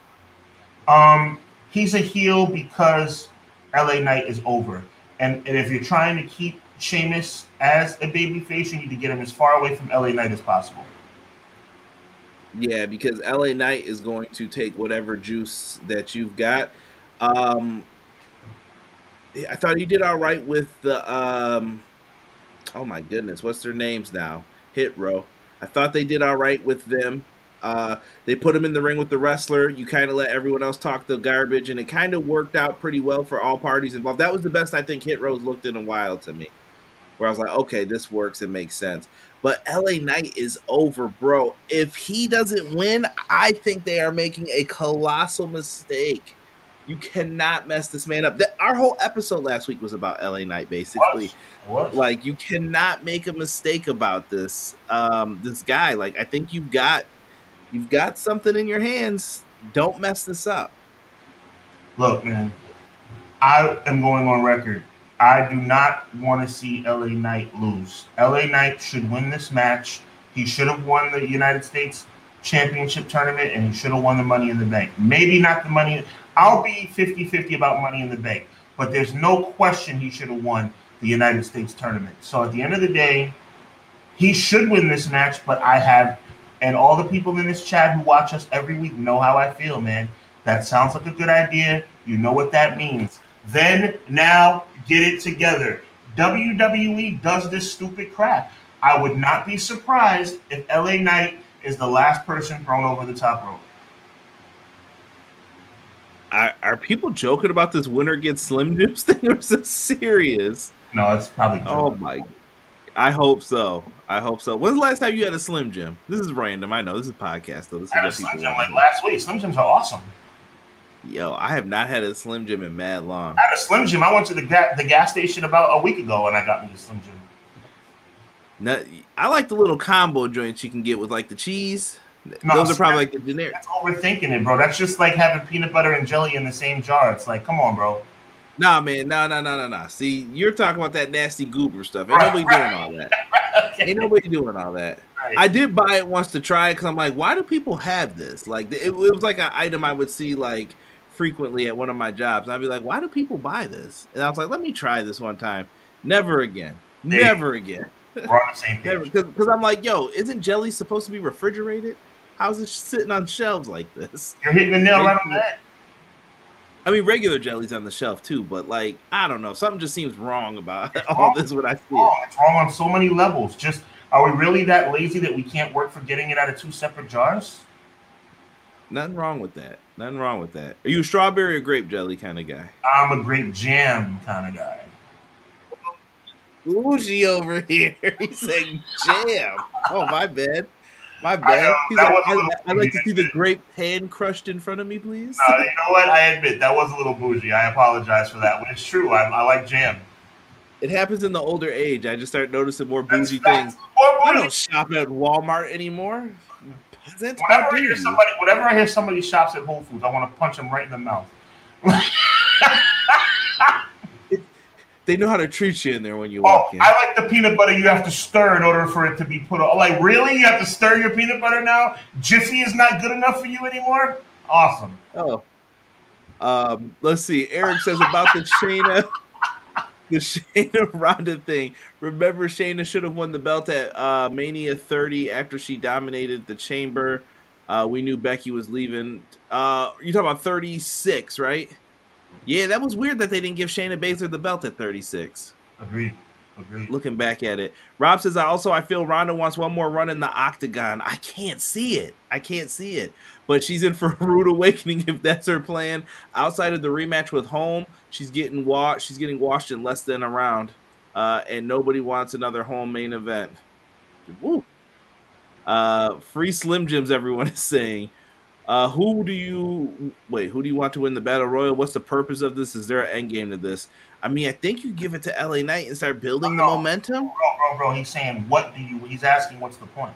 He's a heel because LA Knight is over. And if you're trying to keep Sheamus as a babyface, you need to get him as far away from LA Knight as possible. Yeah, because LA Knight is going to take whatever juice that you've got. I thought he did all right with the oh my goodness, what's their names now? Hit Row. I thought they did all right with them. They put him in the ring with the wrestler. You kind of let everyone else talk the garbage, and it kind of worked out pretty well for all parties involved. That was the best I think Hit Row's looked in a while to me, where I was like, okay, this works. It makes sense. But LA Knight is over, bro. If he doesn't win, I think they are making a colossal mistake. You cannot mess this man up. Our whole episode last week was about LA Knight, basically. What? Like, you cannot make a mistake about this this guy. Like, I think you've got something in your hands. Don't mess this up. Look, man, I am going on record. I do not want to see LA Knight lose. LA Knight should win this match. He should have won the United States Championship tournament, and he should have won the Money in the Bank. Maybe not the Money. I'll be 50-50 about Money in the Bank, but there's no question he should have won the United States tournament. So at the end of the day, he should win this match, but I have, and all the people in this chat who watch us every week know how I feel, man. That sounds like a good idea. You know what that means. Then, now, get it together. WWE does this stupid crap. I would not be surprised if LA Knight is the last person thrown over the top rope. Are people joking about this winner gets Slim Jim's thing, or is it serious? No, it's probably joking. Oh my, I hope so. When's the last time you had a Slim Jim? This is random. I know this is a podcast, though. This is I had a Slim Jim like last week. Slim Jims are awesome. Yo, I have not had a Slim Jim in mad long. I had a Slim Jim. I went to the gas station about a week ago, and I got me a Slim Jim. Now, I like the little combo joints you can get with like the cheese. No, those are probably like the generic. That's overthinking it, bro. That's just like having peanut butter and jelly in the same jar. It's like, come on, bro. Nah, man. No. See, you're talking about that nasty goober stuff. Ain't nobody doing all that. Right. I did buy it once to try it because I'm like, why do people have this? Like, it was like an item I would see like frequently at one of my jobs. And I'd be like, why do people buy this? And I was like, let me try this one time. Never again. Never again. We're on the same page. Because I'm like, yo, isn't jelly supposed to be refrigerated? How's it sitting on shelves like this? You're hitting the nail right on that. I mean, regular jelly's on the shelf too, but like, I don't know. Something just seems wrong about all this when I see it. It's wrong on so many levels. Just, are we really that lazy that we can't work for getting it out of two separate jars? Nothing wrong with that. Are you a strawberry or grape jelly kind of guy? I'm a grape jam kind of guy. Bougie over here. He said jam. Oh, my bad. I'd like to see the grape hand crushed in front of me, please. You know what? I admit that was a little bougie. I apologize for that. But it's true. I like jam. It happens in the older age. I just start noticing more bougie things. I don't shop at Walmart anymore. Whenever I hear somebody shops at Whole Foods, I want to punch them right in the mouth. They know how to treat you in there when you walk in. I like the peanut butter you have to stir in order for it to be put on. Like, really? You have to stir your peanut butter now? Jiffy is not good enough for you anymore? Awesome. Oh. Let's see. Eric says about the Shayna Ronda thing. Remember, Shayna should have won the belt at Mania 30 after she dominated the Chamber. We knew Becky was leaving. You're talking about 36, right? Yeah, that was weird that they didn't give Shayna Baszler the belt at 36. Agreed. Looking back at it. Rob says, I feel Ronda wants one more run in the octagon. I can't see it. But she's in for a rude awakening if that's her plan. Outside of the rematch with Home, she's getting washed in less than a round. And nobody wants another Home main event. Woo. Free Slim Jims, everyone is saying. Who do you want to win the Battle Royal? What's the purpose of this? Is there an end game to this? I mean, I think you give it to LA Knight and start building the momentum. Bro, he's saying, he's asking, what's the point?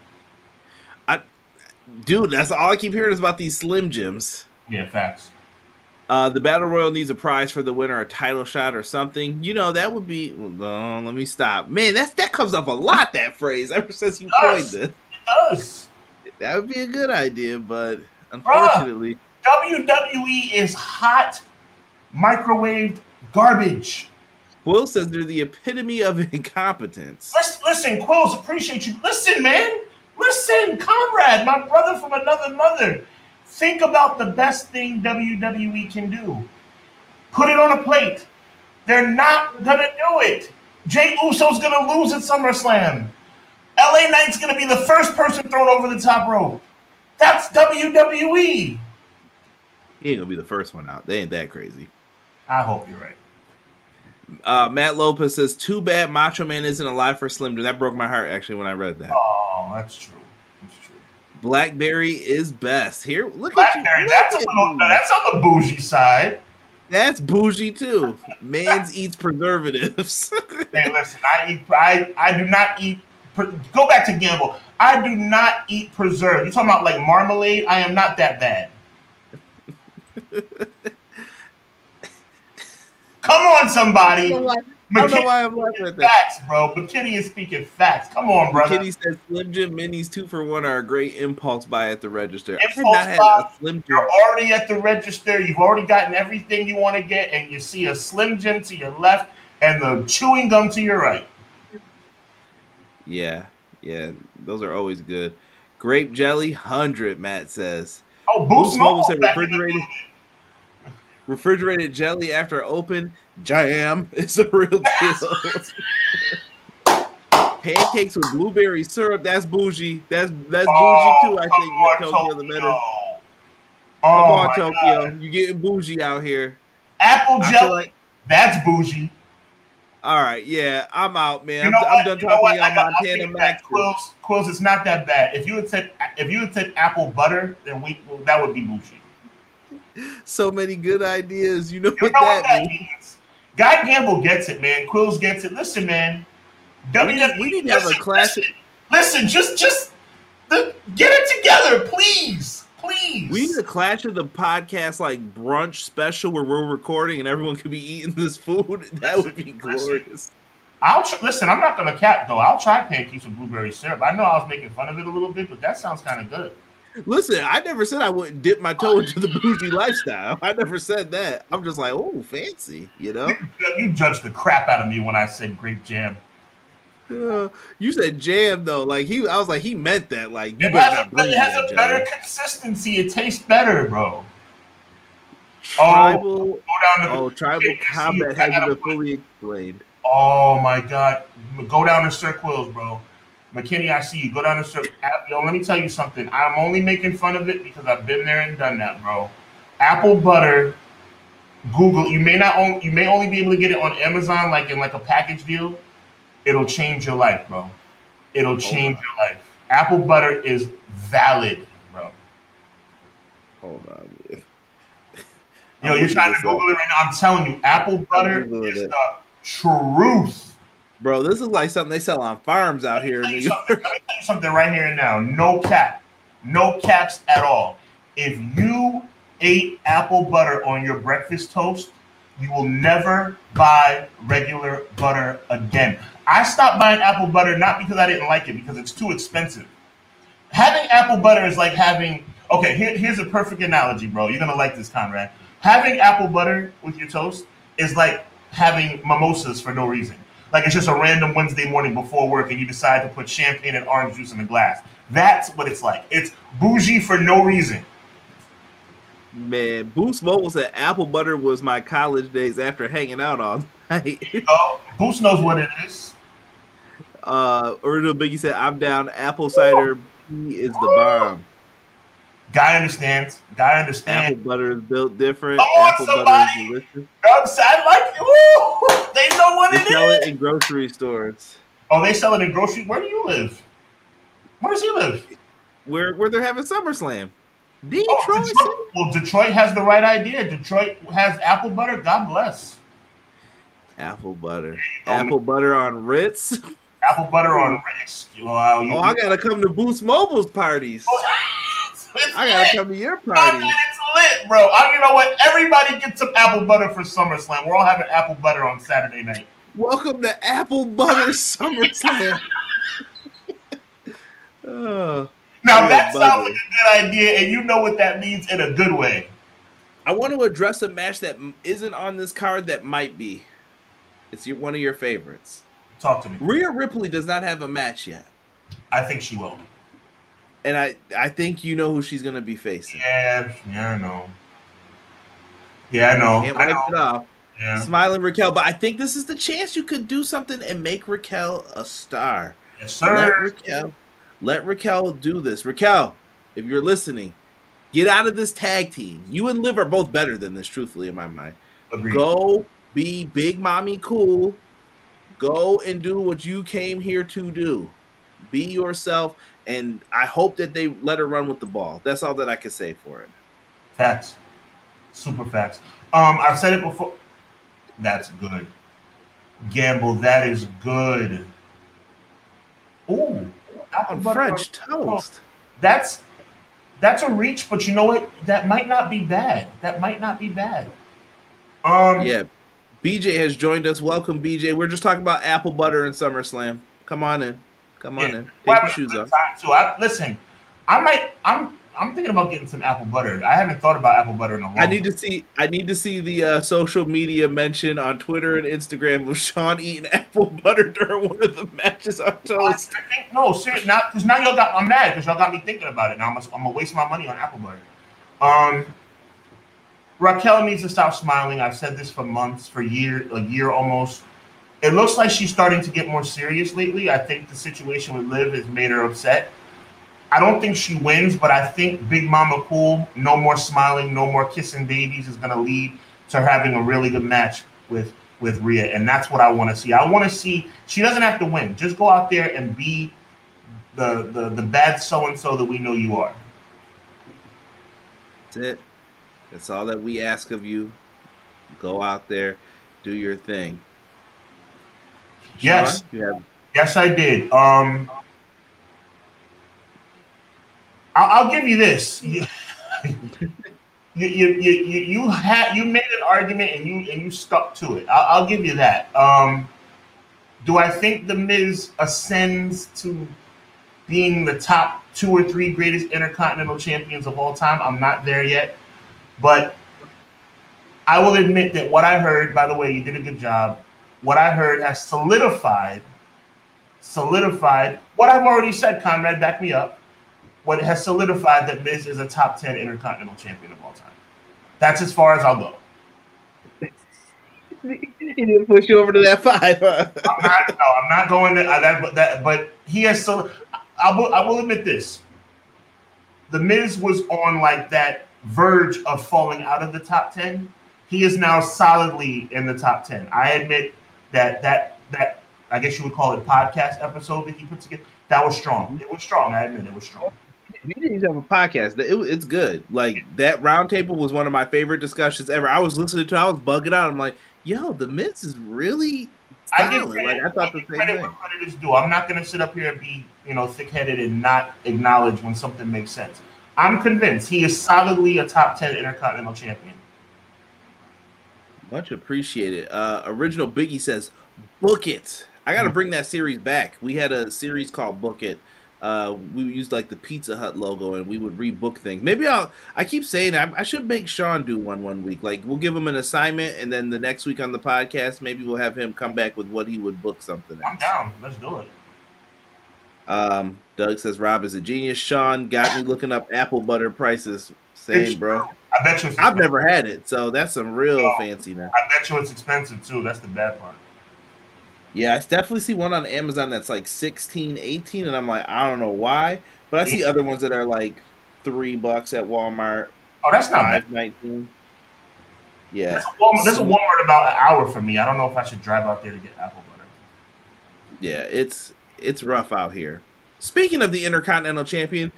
Dude, that's all I keep hearing is about these Slim Jims. Yeah, facts. The Battle Royal needs a prize for the winner, a title shot or something. You know, that would be... Well, let me stop. Man, that comes up a lot, that phrase, ever since you coined it. It does. That would be a good idea, but unfortunately... Bruh, WWE is hot, microwaved garbage. Quills says they're the epitome of incompetence. Listen, Quills, appreciate you. Listen, man. Listen, Conrad, my brother from another mother. Think about the best thing WWE can do. Put it on a plate. They're not going to do it. Jey Uso's going to lose at SummerSlam. LA Knight's going to be the first person thrown over the top rope. That's WWE. He ain't going to be the first one out. They ain't that crazy. I hope you're right. Matt Lopez says, too bad Macho Man isn't alive for Slim Jim. That broke my heart, actually, when I read that. Oh, that's true. Blackberry is best. Here, look Blackberry, at you. That's on the bougie side. That's bougie too. Mans eats preservatives. Hey, listen, I do not eat. Go back to Gamble. I do not eat preserve. You talking about like marmalade? I am not that bad. Come on, somebody. I don't know why I'm laughing at that. Facts, bro. McKinney is speaking facts. Come on, brother. McKinney says Slim Jim minis 2-for-1 are a great impulse buy at the register. Impulse buy. You're already at the register. You've already gotten everything you want to get, and you see a Slim Jim to your left and the chewing gum to your right. Yeah. Those are always good. Grape jelly 100. Matt says. Oh, Boost Mobile said refrigerated jelly after open. Jam is a real deal. Pancakes with blueberry syrup. That's bougie. That's bougie too. I think with Tokyo the better. Come on, Tokyo. God. You getting bougie out here. Apple jelly. That's bougie. All right, yeah. I'm out, man. I'm done talking about Montana Max. Quills, it's not that bad. If you had said apple butter, then that would be bougie. So many good ideas. You know what that means. Guy Gamble gets it, man. Quills gets it. Listen, man. WWE. We need to have a classic. Listen, just get it together, please. Please. We need a Clash of the Podcast like brunch special where we're recording and everyone could be eating this food. That would be glorious. I'm not going to cap, though. I'll try pancakes with blueberry syrup. I know I was making fun of it a little bit, but that sounds kind of good. Listen, I never said I wouldn't dip my toe into the bougie lifestyle. I never said that. I'm just like, oh, fancy, you know? You judged the crap out of me when I said grape jam. You said jam, though. I was like, he meant that. Like, you it has a better consistency. It tastes better, bro. Tribal combat hasn't been fully explained. Oh, my God. Go down to Sir Quills, bro. McKinney, I see you. Go down the strip. Yo, let me tell you something. I'm only making fun of it because I've been there and done that, bro. Apple butter, Google. You may only be able to get it on Amazon, like in like a package deal. It'll change your life, bro. It'll change your life. Apple butter is valid, bro. Hold on. Yo, you're trying to Google it right now. I'm telling you, apple butter is the truth. Bro, this is like something they sell on farms out here in New York. Let me tell you something right here and now. No cap. No caps at all. If you ate apple butter on your breakfast toast, you will never buy regular butter again. I stopped buying apple butter not because I didn't like it, because it's too expensive. Having apple butter is like having... Okay, here's a perfect analogy, bro. You're going to like this, Conrad. Having apple butter with your toast is like having mimosas for no reason. Like it's just a random Wednesday morning before work and you decide to put champagne and orange juice in a glass. That's what it's like. It's bougie for no reason. Man, Boost Mobile said apple butter was my college days after hanging out all night. Oh, Boost knows what it is. Original Biggie said, I'm down. Apple cider is the bomb. Guy understands. Apple butter is built different. Apple butter is delicious. I like it. Woo! They know what it is. They sell it in grocery stores. Oh, they sell it in grocery. Where do you live? Where does he live? Where they're having SummerSlam. Detroit. Well, Detroit has the right idea. Detroit has apple butter. God bless. Apple butter. Apple butter on Ritz. Apple butter on Ritz. I gotta come to Boost Mobile's parties. I gotta come to your party. It's lit, bro. You know what? Everybody gets some apple butter for SummerSlam. We're all having apple butter on Saturday night. Welcome to Apple Butter SummerSlam. Now that sounds like a good idea, and you know what that means in a good way. I want to address a match that isn't on this card that might be. It's one of your favorites. Talk to me. Rhea Ripley does not have a match yet. I think she will. And I think you know who she's going to be facing. Yeah, I know. Yeah, I know. Can't wipe it off. Yeah. Smiling Raquel. But I think this is the chance you could do something and make Raquel a star. Yes, sir. Let Raquel do this. Raquel, if you're listening, get out of this tag team. You and Liv are both better than this, truthfully, in my mind. Agreed. Go be Big Mommy Cool. Go and do what you came here to do. Be yourself. And I hope that they let her run with the ball. That's all that I can say for it. Facts. Super facts. I've said it before. That's good. Gamble, that is good. Ooh. On French toast. That's a reach, but you know what? That might not be bad. Yeah. BJ has joined us. Welcome, BJ. We're just talking about apple butter and SummerSlam. Come on in. Take your shoes off. Listen, I'm thinking about getting some apple butter. I haven't thought about apple butter in a while. I need to see the social media mention on Twitter and Instagram of Sean eating apple butter during one of the matches on toast. Seriously, because now y'all got. I'm mad because y'all got me thinking about it. Now I'm gonna waste my money on apple butter. Raquel needs to stop smiling. I've said this for months, a year almost. It looks like she's starting to get more serious lately. I think the situation with Liv has made her upset. I don't think she wins, but I think Big Mama Cool, no more smiling, no more kissing babies, is going to lead to her having a really good match with Rhea, and that's what I want to see. I want to see she doesn't have to win. Just go out there and be the bad so-and-so that we know you are. That's it. That's all that we ask of you. Go out there, do your thing. Yes. Sean, yes, I did. I'll give you this. You made an argument and you stuck to it. I'll give you that. Do I think the Miz ascends to being the top 2 or 3 greatest Intercontinental champions of all time? I'm not there yet, but I will admit that what I heard. By the way, you did a good job. What I heard has solidified what I've already said. Conrad, back me up. What has solidified that Miz is a top 10 Intercontinental champion of all time. That's as far as I'll go. He didn't push you over to that 5. Huh? I'm not going to that. But he has so. I will admit this. The Miz was on like that verge of falling out of the top 10. He is now solidly in the top 10. I admit that I guess you would call it podcast episode that he put together. That was strong. It was strong. I admit it was strong. You didn't even have a podcast. It's good. Like, that roundtable was one of my favorite discussions ever. I was listening to it. I was bugging out. I'm like, yo, the Miz is really solid. I thought the same thing. Credit is due. I'm not going to sit up here and be, thick-headed and not acknowledge when something makes sense. I'm convinced he is solidly a top 10 Intercontinental champion. Much appreciated. Original Biggie says, book it. I got to bring that series back. We had a series called Book It. We used like the Pizza Hut logo, and we would rebook things. Maybe I keep saying that. I should make Sean do one week. Like, we'll give him an assignment, and then the next week on the podcast, maybe we'll have him come back with what he would book something else. I'm down. Let's do it. Doug says, Rob is a genius. Sean got me looking up apple butter prices. Same, bro. I bet you I've never had it, so that's some real fancy now. I bet you it's expensive, too. That's the bad part. Yeah, I definitely see one on Amazon that's like $16, $18, and I'm like, I don't know why, but I see other ones that are like $3 at Walmart. Oh, that's not bad. $5.19. Yeah, there's a Walmart about an hour from me. I don't know if I should drive out there to get apple butter. Yeah, it's rough out here. Speaking of the Intercontinental Champion,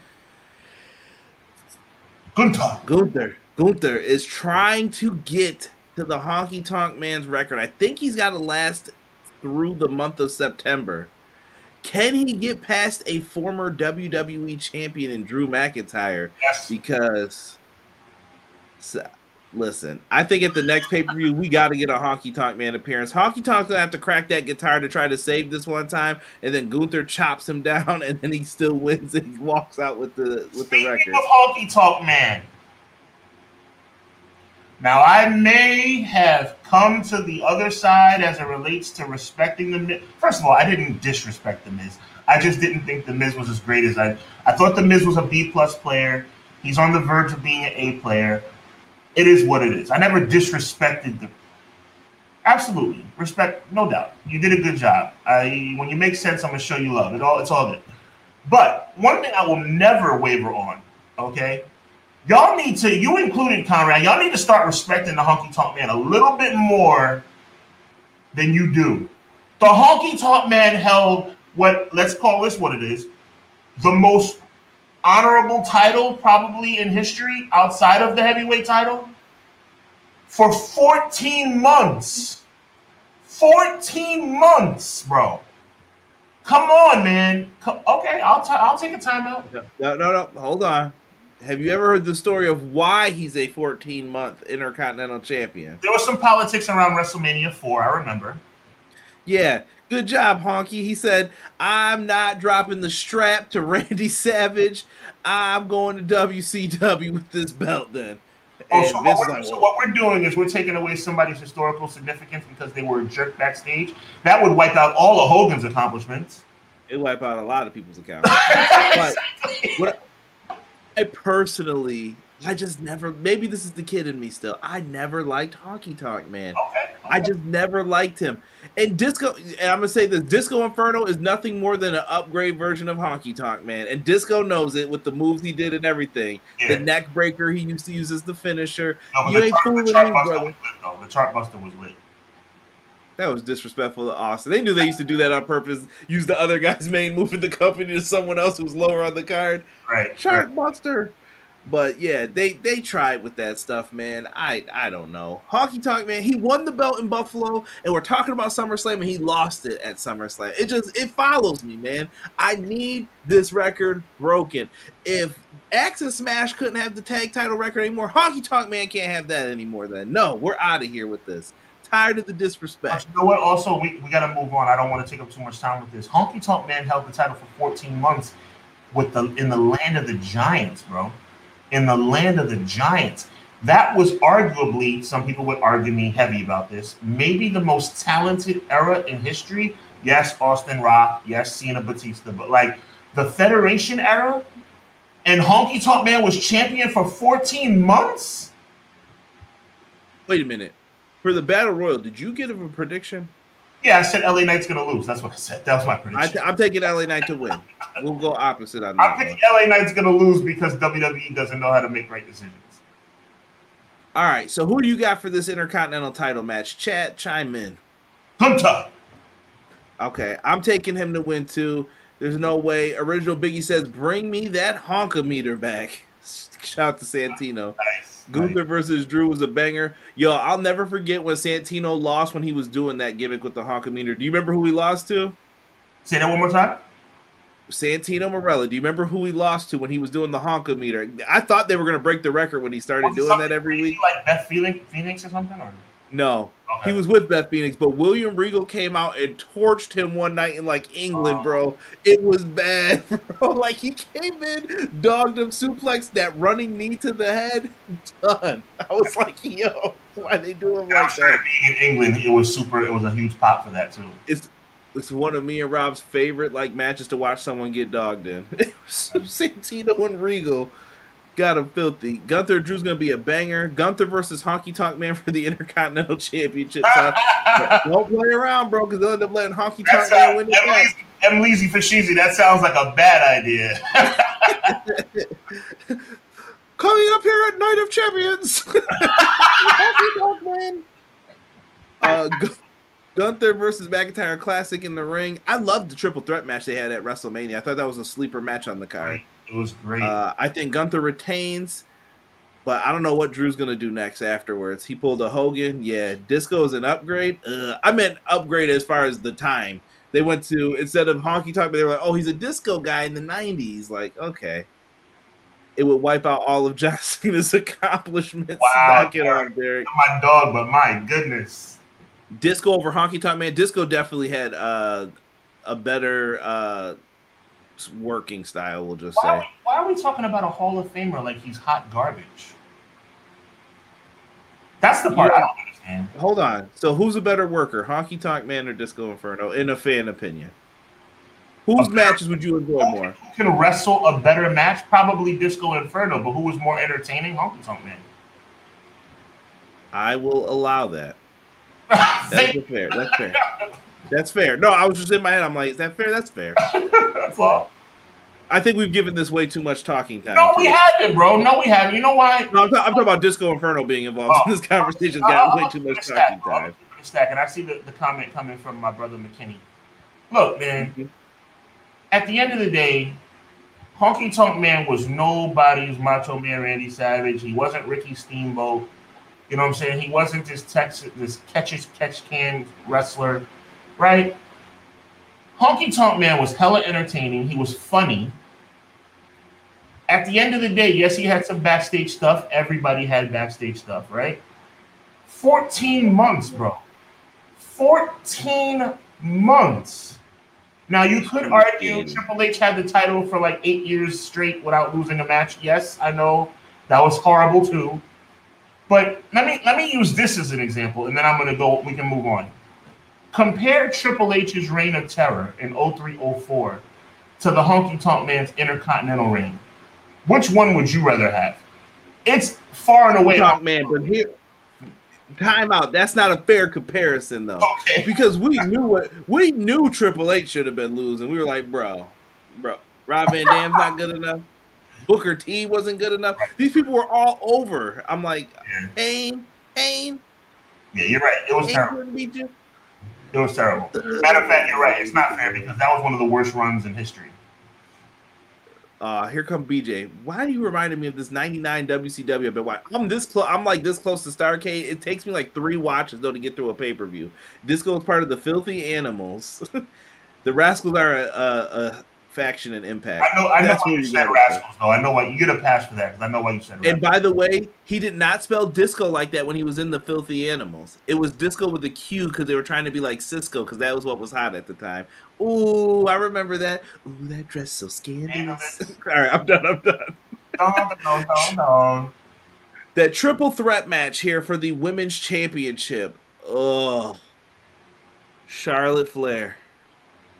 Gunther is trying to get to the Honky Tonk Man's record. I think he's got to last through the month of September. Can he get past a former WWE champion in Drew McIntyre? Yes. Because, listen, I think at the next pay-per-view, we got to get a Honky Tonk Man appearance. Honky Tonk's going to have to crack that guitar to try to save this one time, and then Gunther chops him down, and then he still wins, and he walks out with the record. Speaking of Honky Tonk Man, now I may have come to the other side as it relates to respecting the Miz. First of all, I didn't disrespect the Miz. I just didn't think the Miz was as great as I thought the Miz was a B-plus player. He's on the verge of being an A player. It is what it is. I never disrespected the. Absolutely. Respect, no doubt. You did a good job. When you make sense, I'm going to show you love. It's all good. But one thing I will never waver on, okay? Y'all need to, you included, Conrad, y'all need to start respecting the Honky Tonk Man a little bit more than you do. The Honky Tonk Man held what, let's call this what it is, the most honorable title probably in history outside of the heavyweight title for 14 months. 14 months, bro. Come on, man. Okay, I'll take a timeout. No, hold on. Have you ever heard the story of why he's a 14-month Intercontinental Champion? There was some politics around WrestleMania 4, I remember. Yeah, good job, Honky. He said, I'm not dropping the strap to Randy Savage. I'm going to WCW with this belt then. So what we're doing is we're taking away somebody's historical significance because they were a jerk backstage. That would wipe out all of Hogan's accomplishments. It wipe out a lot of people's accomplishments. Exactly. I personally, I just never, maybe this is the kid in me still, I never liked Honky Tonk Man. Okay. I just never liked him. And I'm going to say this, Disco Inferno is nothing more than an upgrade version of Honky Tonk Man. And Disco knows it with the moves he did and everything. Yeah. The neck breaker he used to use as the finisher. No, you ain't fooling me, brother. The chart buster was lit. That was disrespectful to Austin. They knew they used to do that on purpose, use the other guy's main move in the company to someone else who was lower on the card. Right. Shark Monster. But, yeah, they tried with that stuff, man. I don't know. Honky Tonk Man, he won the belt in Buffalo, and we're talking about SummerSlam, and he lost it at SummerSlam. It follows me, man. I need this record broken. If Axe and Smash couldn't have the tag title record anymore, Honky Tonk Man can't have that anymore then. No, we're out of here with this. Tired of the disrespect. You know what? Also, we got to move on. I don't want to take up too much time with this. Honky Tonk Man held the title for 14 months in the land of the Giants, bro. In the land of the Giants. That was arguably, some people would argue me heavy about this, maybe the most talented era in history. Yes, Austin Rock. Yes, Cena, Batista. But, like, the Federation era and Honky Tonk Man was champion for 14 months? Wait a minute. For the Battle Royal, did you give a prediction? Yeah, I said LA Knight's going to lose. That's what I said. That was my prediction. I'm taking LA Knight to win. We'll go opposite on that. I think LA Knight's going to lose because WWE doesn't know how to make right decisions. All right, so who do you got for this Intercontinental title match? Chat, chime in. Gunther. Okay, I'm taking him to win, too. There's no way. Original Biggie says, bring me that honkometer back. Shout out to Santino. Nice. Gunther versus Drew was a banger. Yo, I'll never forget when Santino lost when he was doing that gimmick with the honkometer. Do you remember who he lost to? Say that one more time. Santino Marella. Do you remember who he lost to when he was doing the honkometer? I thought they were going to break the record when he started doing that every week. Like Beth Phoenix or something? Or? No. Okay. He was with Beth Phoenix, but William Regal came out and torched him one night in, like, England, bro. It was bad, bro. Like, he came in, dogged him, suplexed that running knee to the head, done. I was like, yo, why they do him like that? Being in England, it was a huge pop for that, too. It's one of me and Rob's favorite, like, matches to watch someone get dogged in. It was Santino and Regal. Got him filthy. Gunther Drew's going to be a banger. Gunther versus Honky Tonk Man for the Intercontinental Championship. Don't play around, bro, because they'll end up letting Honky Tonk Man win it back. M'Leezy Fo'Sheezy, that sounds like a bad idea. Coming up here at Night of Champions. Honky Tonk Man. Gunther versus McIntyre Classic in the ring. I loved the triple threat match they had at WrestleMania. I thought that was a sleeper match on the card. It was great. I think Gunther retains. But I don't know what Drew's going to do next afterwards. He pulled a Hogan. Yeah, Disco is an upgrade. I meant upgrade as far as the time. They went to, instead of Honky Tonk, they were like, oh, he's a disco guy in the 90s. Like, okay. It would wipe out all of John Cena's accomplishments. Wow. On, Derek. My dog, but my goodness. Disco over Honky Tonk Man. Disco definitely had a better working style, we'll just say. Why are we talking about a Hall of Famer like he's hot garbage? That's the part I don't understand. Hold on. So who's a better worker, Honky Tonk Man or Disco Inferno, in a fan opinion? Whose matches would you enjoy more? Who can wrestle a better match? Probably Disco Inferno, but who was more entertaining? Honky Tonk Man. I will allow that. That's fair. That's fair. That's fair. No, I was just in my head. I'm like, is that fair? That's fair. That's all. I think we've given this way too much talking time. No, we haven't, bro. No, we haven't. You know why? No, I'm talking about Disco Inferno being involved in this conversation. Got way too much talking time. And I see the comment coming from my brother McKinney. Look, man, at the end of the day, Honky Tonk Man was nobody's Macho Man Randy Savage. He wasn't Ricky Steamboat. You know what I'm saying? He wasn't this catch-can wrestler, right? Honky Tonk Man was hella entertaining. He was funny. At the end of the day, yes, he had some backstage stuff. Everybody had backstage stuff, right? 14 months, bro. 14 months. Now, you could argue Triple H had the title for like 8 years straight without losing a match. Yes, I know. That was horrible, too. But let me use this as an example, and then I'm going to go. We can move on. Compare Triple H's reign of terror in 03-04 to the Honky Tonk Man's Intercontinental reign. Which one would you rather have? It's far and away. Tonk Man, but here, time out. That's not a fair comparison, though. Okay. Because we knew Triple H should have been losing. We were like, bro, Rob Van Dam's not good enough. Booker T wasn't good enough. Right. These people were all over. I'm like, Pain. Yeah, you're right. It was terrible. It was terrible. Matter of fact, you're right. It's not fair because that was one of the worst runs in history. Here come BJ. Why do you remind me of this 99 WCW? But why? I'm like this close to Starrcade. It takes me like 3 watches though to get through a pay-per-view. Disco is part of the Filthy Animals. The Rascals are a faction and Impact. I know why you said Rascals, though. I know why you get a pass for that because I know why you said Rascals. And by the way, he did not spell Disco like that when he was in the Filthy Animals. It was Disco with a Q because they were trying to be like Cisco because that was what was hot at the time. Ooh, I remember that. Ooh, that dress so scandalous. All right, I'm done. No. That triple threat match here for the Women's Championship. Oh, Charlotte Flair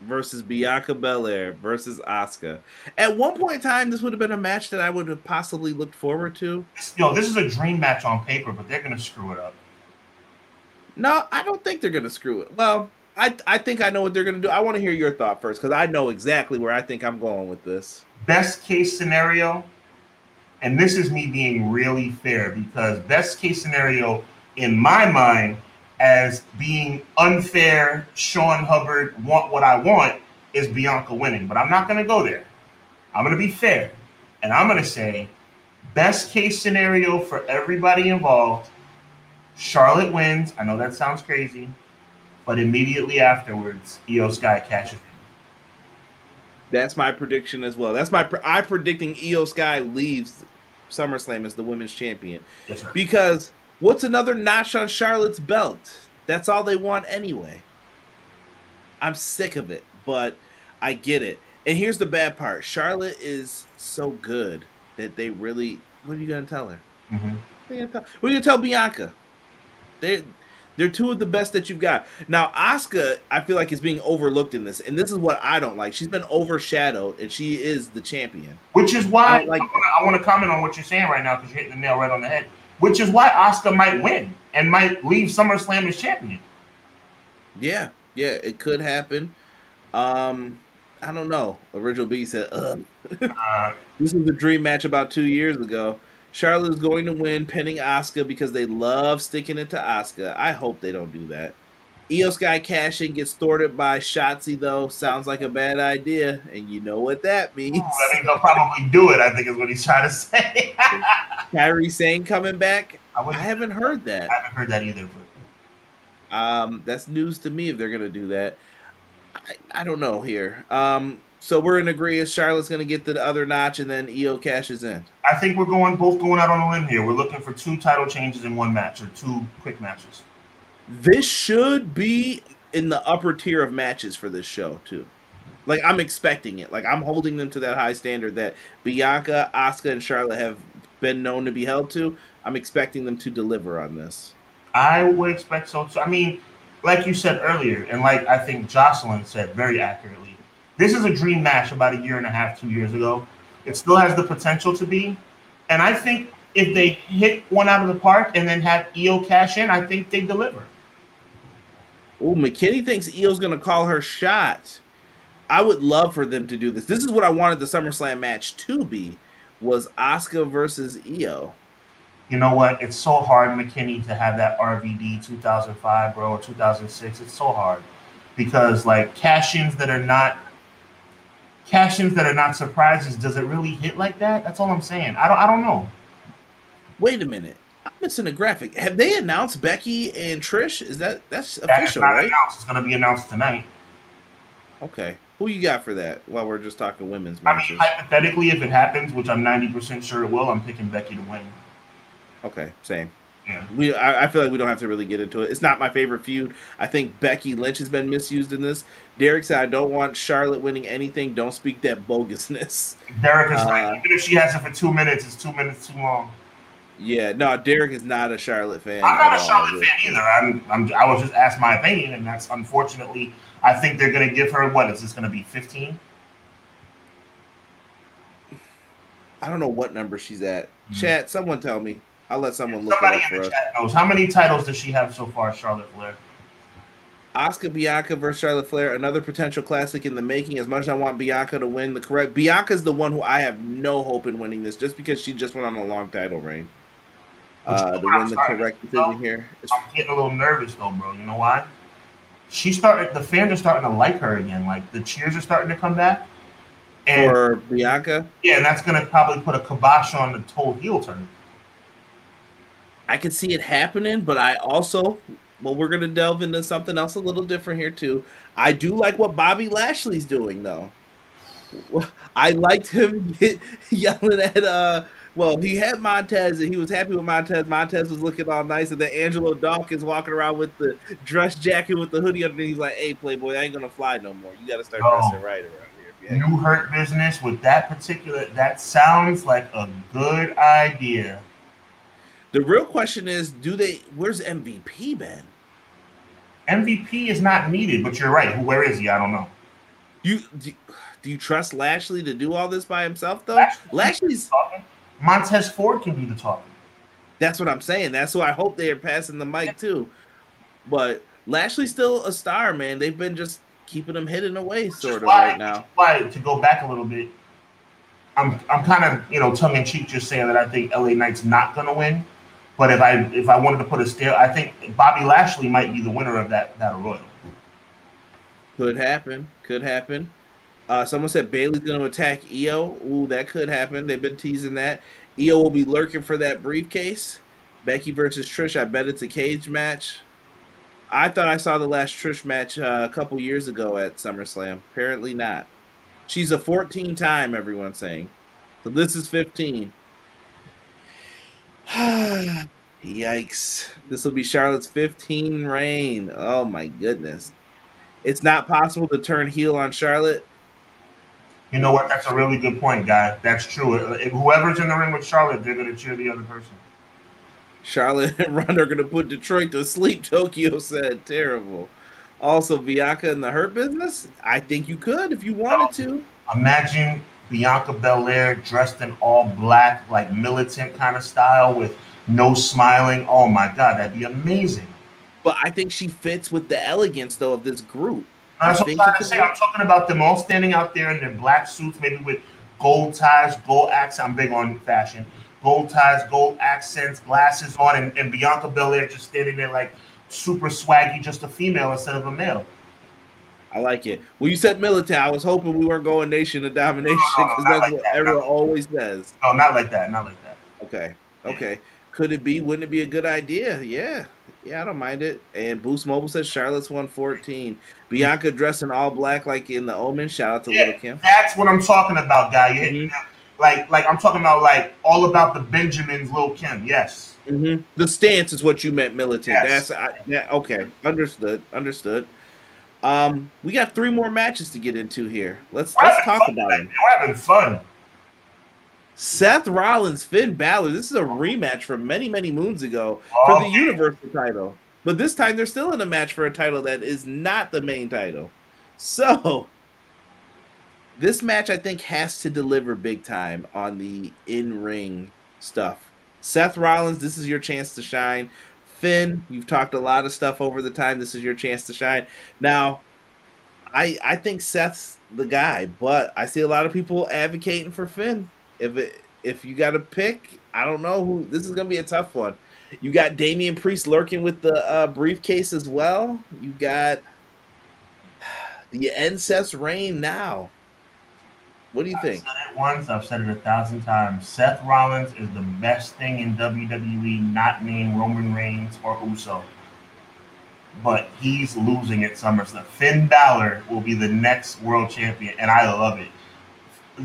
versus Bianca Belair versus Asuka. At one point in time, this would have been a match that I would have possibly looked forward to. Yo, this is a dream match on paper, but they're going to screw it up. No, I don't think they're going to screw it. Well, I think I know what they're going to do. I want to hear your thought first, because I know exactly where I think I'm going with this. Best case scenario, and this is me being really fair, because best case scenario, in my mind, as being unfair, Sean Hubbard want what I want is Bianca winning, but I'm not going to go there. I'm going to be fair, and I'm going to say best case scenario for everybody involved, Charlotte wins. I know that sounds crazy, but immediately afterwards, Io Sky catches. That's my prediction as well. That's I'm predicting Io Sky leaves SummerSlam as the women's champion. Yes, sir. Because what's another notch on Charlotte's belt? That's all they want anyway. I'm sick of it, but I get it. And here's the bad part. Charlotte is so good that they really... What are you going to tell her? Mm-hmm. What are you going to tell Bianca? They're two of the best that you've got. Now, Asuka, I feel like, is being overlooked in this, and this is what I don't like. She's been overshadowed, and she is the champion. Which is why I want to comment on what you're saying right now because you're hitting the nail right on the head. Which is why Asuka might win and might leave SummerSlam as champion. Yeah, it could happen. I don't know. Original B said, this was a dream match about 2 years ago. Charlotte is going to win pinning Asuka because they love sticking it to Asuka. I hope they don't do that. Io Sky cash-in gets thwarted by Shotzi, though. Sounds like a bad idea, and you know what that means. Ooh, I think they'll probably do it, I think is what he's trying to say. Kairi Sane coming back? I haven't heard that. I haven't heard that either. But... that's news to me if they're going to do that. I don't know here. So we're in agreement. Charlotte's going to get to the other notch, and then Io cashes in. I think we're both going out on a limb here. We're looking for two title changes in one match or two quick matches. This should be in the upper tier of matches for this show, too. Like, I'm expecting it. Like, I'm holding them to that high standard that Bianca, Asuka, and Charlotte have been known to be held to. I'm expecting them to deliver on this. I would expect so, too. I mean, like you said earlier, and like I think Jocelyn said very accurately, this is a dream match about a year and a half, 2 years ago. It still has the potential to be. And I think if they hit one out of the park and then have Io cash in, I think they deliver. Oh, McKinney thinks Io's going to call her shot. I would love for them to do this. This is what I wanted the SummerSlam match to be, was Asuka versus Io. You know what? It's so hard, McKinney, to have that RVD 2005, bro, or 2006. It's so hard because, like, cash-ins that are not surprises, does it really hit like that? That's all I'm saying. I don't know. Wait a minute. I'm missing a graphic. Have they announced Becky and Trish? Is that's official, right? Announced. It's going to be announced tonight. Okay. Who you got for that while we're just talking women's matches? I mean, hypothetically, if it happens, which I'm 90% sure it will, I'm picking Becky to win. Okay, same. Yeah. I feel like we don't have to really get into it. It's not my favorite feud. I think Becky Lynch has been misused in this. Derek said, I don't want Charlotte winning anything. Don't speak that bogusness. Derek is right. Even if she has it for 2 minutes, it's 2 minutes too long. Yeah, no, Derek is not a Charlotte fan. I'm not a Charlotte fan either. I was just asked my opinion, and that's unfortunately, I think they're going to give her, what, is this going to be 15? I don't know what number she's at. Mm-hmm. Chat, someone tell me. I'll let someone look at it for us. Somebody in the chat knows. How many titles does she have so far, Charlotte Flair? Asuka Bianca versus Charlotte Flair, another potential classic in the making. As much as I want Bianca to win, Bianca's the one who I have no hope in winning this, just because she just went on a long title reign. Decision here. I'm getting a little nervous though, bro. You know why? The fans are starting to like her again. Like the cheers are starting to come back. And, for Bianca? Yeah, and that's going to probably put a kibosh on the total heel turn. I could see it happening, but I also, we're going to delve into something else a little different here, too. I do like what Bobby Lashley's doing, though. I liked him yelling at, he had Montez, and he was happy with Montez. Montez was looking all nice, and then Angelo Dawkins walking around with the dress jacket with the hoodie underneath. He's like, hey, Playboy, I ain't going to fly no more. You got to start dressing right around here. New Hurt Business with that sounds like a good idea. The real question is, where's MVP been? MVP is not needed, but you're right. Where is he? I don't know. Do you trust Lashley to do all this by himself, though? Lashley's talking. Montez Ford can do the talking. That's what I'm saying. That's who I hope they are passing the mic to. But Lashley's still a star, man. They've been just keeping him hidden away, sort of, right now. To go back a little bit, I'm kind of, tongue in cheek just saying that I think LA Knight's not going to win. But if I wanted to put a stare, I think Bobby Lashley might be the winner of that battle royal. Could happen. Someone said Bayley's going to attack Io. Ooh, that could happen. They've been teasing that. Io will be lurking for that briefcase. Becky versus Trish. I bet it's a cage match. I thought I saw the last Trish match a couple years ago at SummerSlam. Apparently not. She's a 14-time, everyone's saying. So this is 15. Yikes. This will be Charlotte's 15 reign. Oh my goodness. It's not possible to turn heel on Charlotte. You know what? That's a really good point, guy. That's true. If whoever's in the ring with Charlotte, they're going to cheer the other person. Charlotte and Ronda are going to put Detroit to sleep, Tokyo said. Terrible. Also, Bianca in the Hurt Business? I think you could if you wanted to. Imagine Bianca Belair dressed in all black, like militant kind of style with no smiling. Oh, my God. That'd be amazing. But I think she fits with the elegance, though, of this group. I'm talking about them all standing out there in their black suits, maybe with gold ties, gold accents. I'm big on fashion. Gold ties, gold accents, glasses on, and Bianca Belair just standing there like, super swaggy, just a female instead of a male. I like it. Well, you said military. I was hoping we weren't going Nation of Domination, because that's what everyone always says. No, not like that. Not like that. Okay. Okay. Could it be? Wouldn't it be a good idea? Yeah. Yeah, I don't mind it. And Boost Mobile says Charlotte's 114. Bianca dressed in all black like in the Omen. Shout out to Little Kim. That's what I'm talking about, guy. Like I'm talking about, like, all about the Benjamins, Lil' Kim. Yes. Mm-hmm. The stance is what you meant, militant. Yes. Okay. Understood. We got three more matches to get into here. Let's talk about it. We're having fun. Seth Rollins, Finn Balor. This is a rematch from many, many moons ago for the Universal title. But this time they're still in a match for a title that is not the main title. So this match, I think, has to deliver big time on the in-ring stuff. Seth Rollins, this is your chance to shine. Finn, you've talked a lot of stuff over the time. This is your chance to shine. Now, I think Seth's the guy, but I see a lot of people advocating for Finn. If you got to pick, I don't know who. This is going to be a tough one. You got Damian Priest lurking with the briefcase as well. You got the end Seth's reign now. What do you think? I've said it once. I've said it 1,000 times. Seth Rollins is the best thing in WWE, not named Roman Reigns or Uso. But he's losing at SummerSlam. Finn Balor will be the next world champion, and I love it.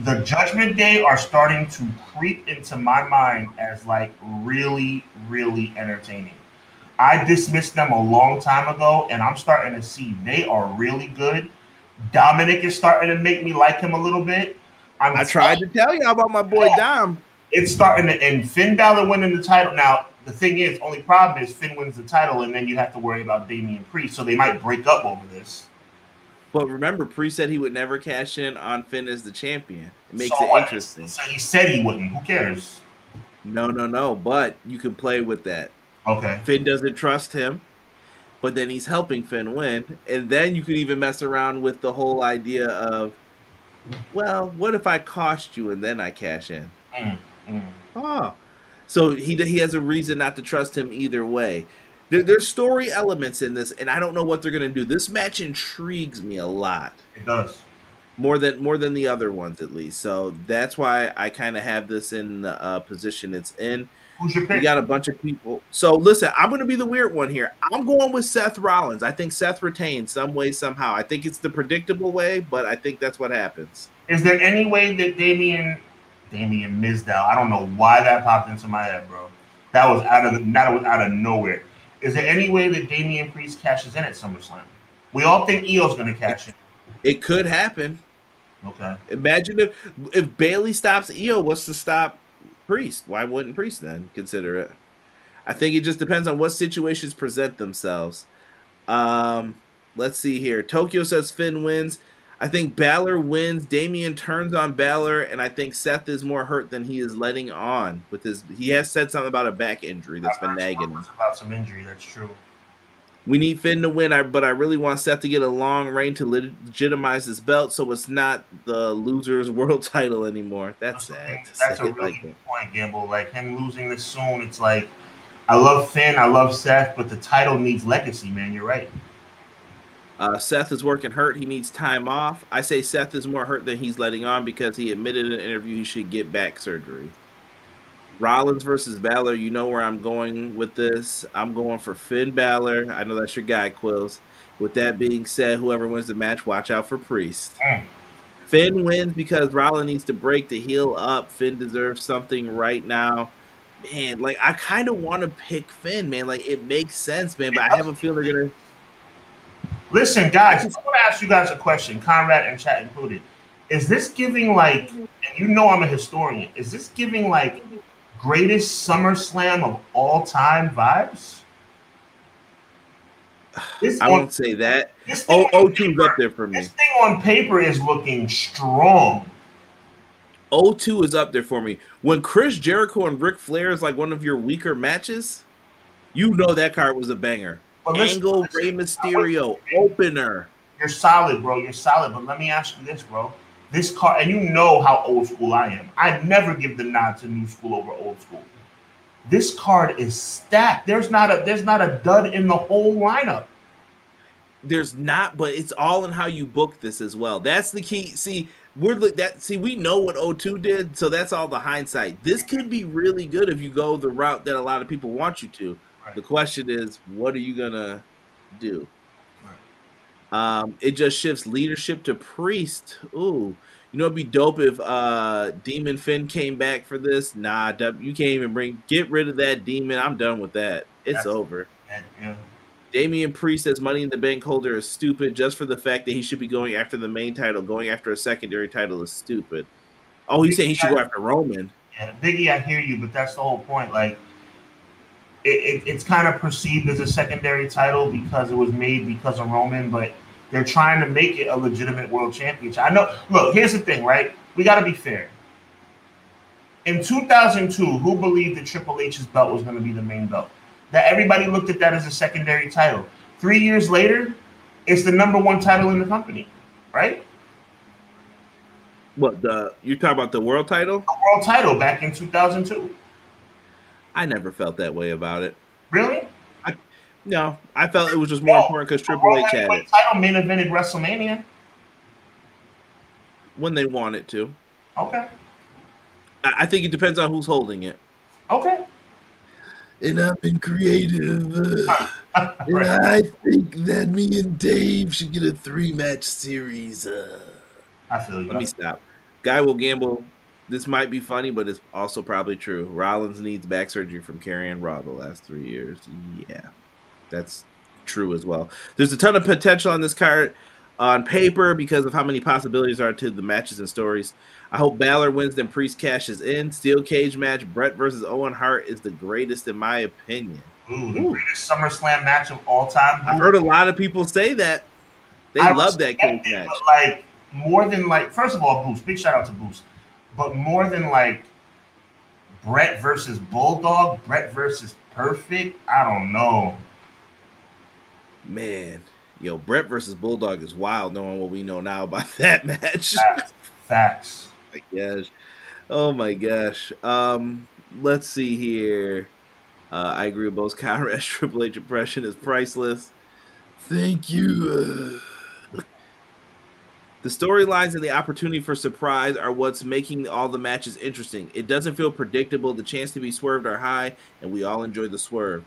The Judgment Day are starting to creep into my mind as, like, really, really entertaining. I dismissed them a long time ago, and I'm starting to see they are really good. Dominic is starting to make me like him a little bit. I tried to tell you about my boy Dom. It's starting to, and Finn Balor winning the title. Now, the thing is, only problem is Finn wins the title, and then you have to worry about Damian Priest, so they might break up over this. But remember, Priest said he would never cash in on Finn as the champion. It makes it interesting. So he said he wouldn't. Who cares? No. But you can play with that. Okay. Finn doesn't trust him, but then he's helping Finn win. And then you could even mess around with the whole idea of, well, what if I cost you and then I cash in? Oh. So he has a reason not to trust him either way. There's story elements in this, and I don't know what they're going to do. This match intrigues me a lot. It does. More than the other ones, at least. So that's why I kind of have this in the position it's in. Who's your pick? We got a bunch of people. So listen, I'm going to be the weird one here. I'm going with Seth Rollins. I think Seth retains some way, somehow. I think it's the predictable way, but I think that's what happens. Is there any way that Damian Mizdow, I don't know why that popped into my head, bro. That was out of nowhere. Is there any way that Damian Priest cashes in at SummerSlam? We all think Io's going to cash in. It could happen. Okay. Imagine if Bayley stops Io, what's to stop Priest? Why wouldn't Priest then consider it? I think it just depends on what situations present themselves. Let's see here. Tokyo says Finn wins. I think Balor wins. Damian turns on Balor, and I think Seth is more hurt than he is letting on. He has said something about a back injury that's been nagging him. About some injury, that's true. We need Finn to win, but I really want Seth to get a long reign to legitimize his belt, so it's not the loser's world title anymore. That's sad. That's a really good point, Gamble. Like, him losing this soon, it's like, I love Finn, I love Seth, but the title needs legacy, man. You're right. Seth is working hurt. He needs time off. I say Seth is more hurt than he's letting on because he admitted in an interview he should get back surgery. Rollins versus Balor, you know where I'm going with this. I'm going for Finn Balor. I know that's your guy, Quills. With that being said, whoever wins the match, watch out for Priest. Finn wins because Rollins needs to break the heel up. Finn deserves something right now. Man, like, I kind of want to pick Finn, man. Like, it makes sense, man, but I have a feeling they're going to... Listen, guys, I want to ask you guys a question, Conrad and chat included. Is this giving, like, and you know I'm a historian, is this giving, like, greatest SummerSlam of all time vibes? I won't say that. O2's up there for me. This thing on paper is looking strong. O2 is up there for me. When Chris Jericho and Ric Flair is, like, one of your weaker matches, you know that card was a banger. But Angle, Rey Mysterio, opener. You're solid, bro. You're solid. But let me ask you this, bro. This card, and you know how old school I am. I never give the nod to new school over old school. This card is stacked. There's not a dud in the whole lineup. There's not, but it's all in how you book this as well. That's the key. See, we know what O2 did, so that's all the hindsight. This could be really good if you go the route that a lot of people want you to. Right. The question is, what are you gonna do? Right. It just shifts leadership to Priest. Ooh, you know it'd be dope if Demon Finn came back for this. Nah, you can't even get rid of that Demon. I'm done with that. That's over. That, yeah. Damian Priest as Money in the Bank holder is stupid. Just for the fact that he should be going after the main title, going after a secondary title is stupid. Oh, he's saying he should go after Roman. Yeah, Biggie, I hear you, but that's the whole point. Like, it's kind of perceived as a secondary title because it was made because of Roman, but they're trying to make it a legitimate world championship. I know. Look, here's the thing, right? We got to be fair. In 2002, who believed that Triple H's belt was going to be the main belt? That everybody looked at that as a secondary title. 3 years later, it's the number one title in the company, right? What, you're talking about the world title? The world title back in 2002. I never felt that way about it. Really? I felt it was just more important because Triple H had it. Title main evented WrestleMania when they wanted to. Okay. I think it depends on who's holding it. Okay. And I've been creative. And I think that me and Dave should get a 3-match series. I feel you. Let me stop. Guy will gamble. This might be funny, but it's also probably true. Rollins needs back surgery from carrying Raw the last 3 years. Yeah, that's true as well. There's a ton of potential on this card on paper because of how many possibilities are to the matches and stories. I hope Balor wins, then Priest cashes in. Steel cage match, Bret versus Owen Hart is the greatest in my opinion. Ooh, the greatest SummerSlam match of all time. I've heard a lot of people say that. They love that cage match. But first of all, Boost. Big shout out to Boost. But more than Bret versus Bulldog, Bret versus Perfect, I don't know. Man, yo, Bret versus Bulldog is wild knowing what we know now about that match. Facts. Oh my gosh. Let's see here. I agree with both Conrad's Triple H impression is priceless. Thank you. The storylines and the opportunity for surprise are what's making all the matches interesting. It doesn't feel predictable. The chance to be swerved are high, and we all enjoy the swerve.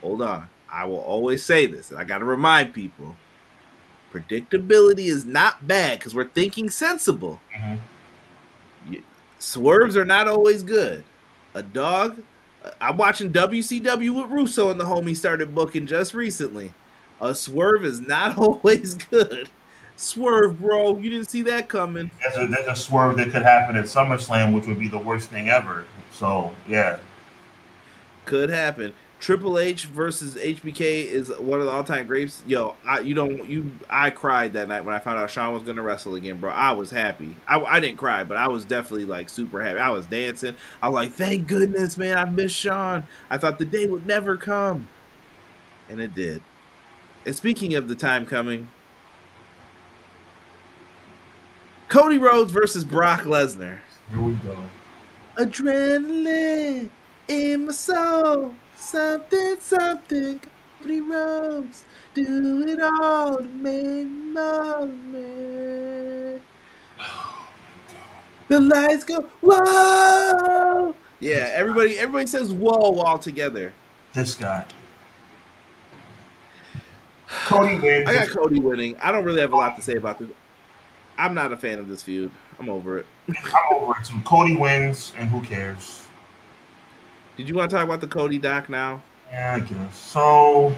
Hold on. I will always say this, and I got to remind people. Predictability is not bad because we're thinking sensible. Mm-hmm. Swerves are not always good. A dog. I'm watching WCW with Russo and the homie started booking just recently. A swerve is not always good. Swerve, bro. You didn't see that coming. There's a swerve that could happen at SummerSlam, which would be the worst thing ever. So, yeah. Could happen. Triple H versus HBK is one of the all-time greats. Yo, I cried that night when I found out Shawn was going to wrestle again, bro. I was happy. I didn't cry, but I was definitely super happy. I was dancing. I was like, thank goodness, man. I miss Shawn. I thought the day would never come. And it did. And speaking of the time coming, Cody Rhodes versus Brock Lesnar. Here we go. Adrenaline in my soul. Something. Cody Rhodes. Do it all to make my man. Oh, the lights go, whoa. Yeah, everybody says whoa all together. This guy. Cody wins. I got Cody winning. I don't really have a lot to say about this. I'm not a fan of this feud. I'm over it. I'm over it too. Cody wins, and who cares? Did you want to talk about the Cody doc now? Yeah, I guess. So,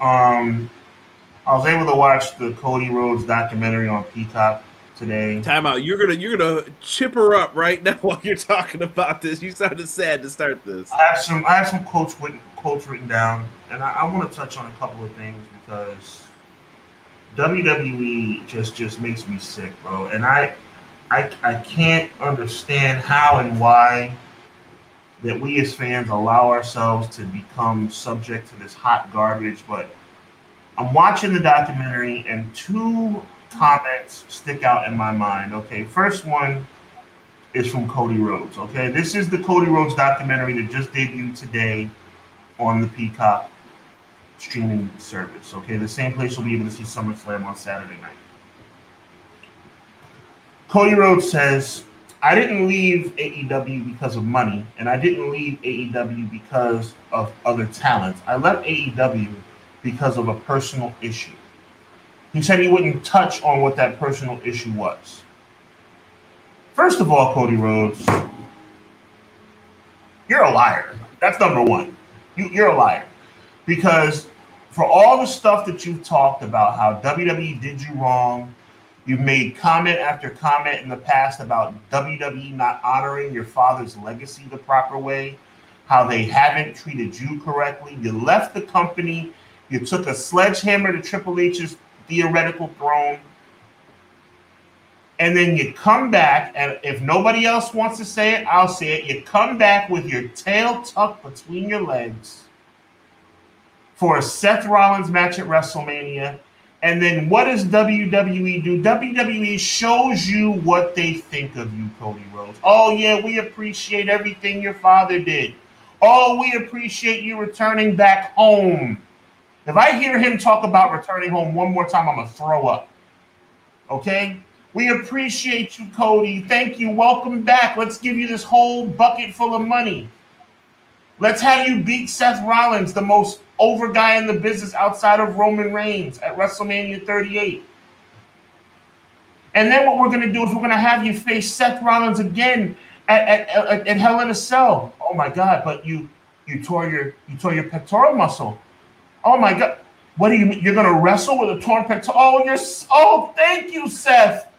I was able to watch the Cody Rhodes documentary on Peacock today. Time out. You're gonna chip her up right now while you're talking about this. You sounded sad to start this. I have some quotes written down, and I want to touch on a couple of things because WWE just makes me sick, bro. And I can't understand how and why that we as fans allow ourselves to become subject to this hot garbage. But I'm watching the documentary and two comments stick out in my mind. Okay, first one is from Cody Rhodes, okay? This is the Cody Rhodes documentary that just debuted today on the Peacock streaming service, okay? The same place you'll be able to see SummerSlam on Saturday night. Cody Rhodes says, I didn't leave AEW because of money, and I didn't leave AEW because of other talents. I left AEW because of a personal issue. He said he wouldn't touch on what that personal issue was. First of all, Cody Rhodes, you're a liar. That's number one. You're a liar. Because for all the stuff that you've talked about, how WWE did you wrong, you've made comment after comment in the past about WWE not honoring your father's legacy the proper way, how they haven't treated you correctly. You left the company. You took a sledgehammer to Triple H's theoretical throne. And then you come back, and if nobody else wants to say it, I'll say it. You come back with your tail tucked between your legs for a Seth Rollins match at WrestleMania. And then what does WWE do? WWE shows you what they think of you, Cody Rhodes. Oh, yeah, we appreciate everything your father did. Oh, we appreciate you returning back home. If I hear him talk about returning home one more time, I'm going to throw up. Okay? We appreciate you, Cody. Thank you. Welcome back. Let's give you this whole bucket full of money. Let's have you beat Seth Rollins, the most over guy in the business outside of Roman Reigns, at WrestleMania 38. And then what we're going to do is we're going to have you face Seth Rollins again at Hell in a Cell. Oh, my God. But you tore your pectoral muscle. Oh, my God. What do you mean? You're going to wrestle with a torn pectoral? Oh, thank you, Seth.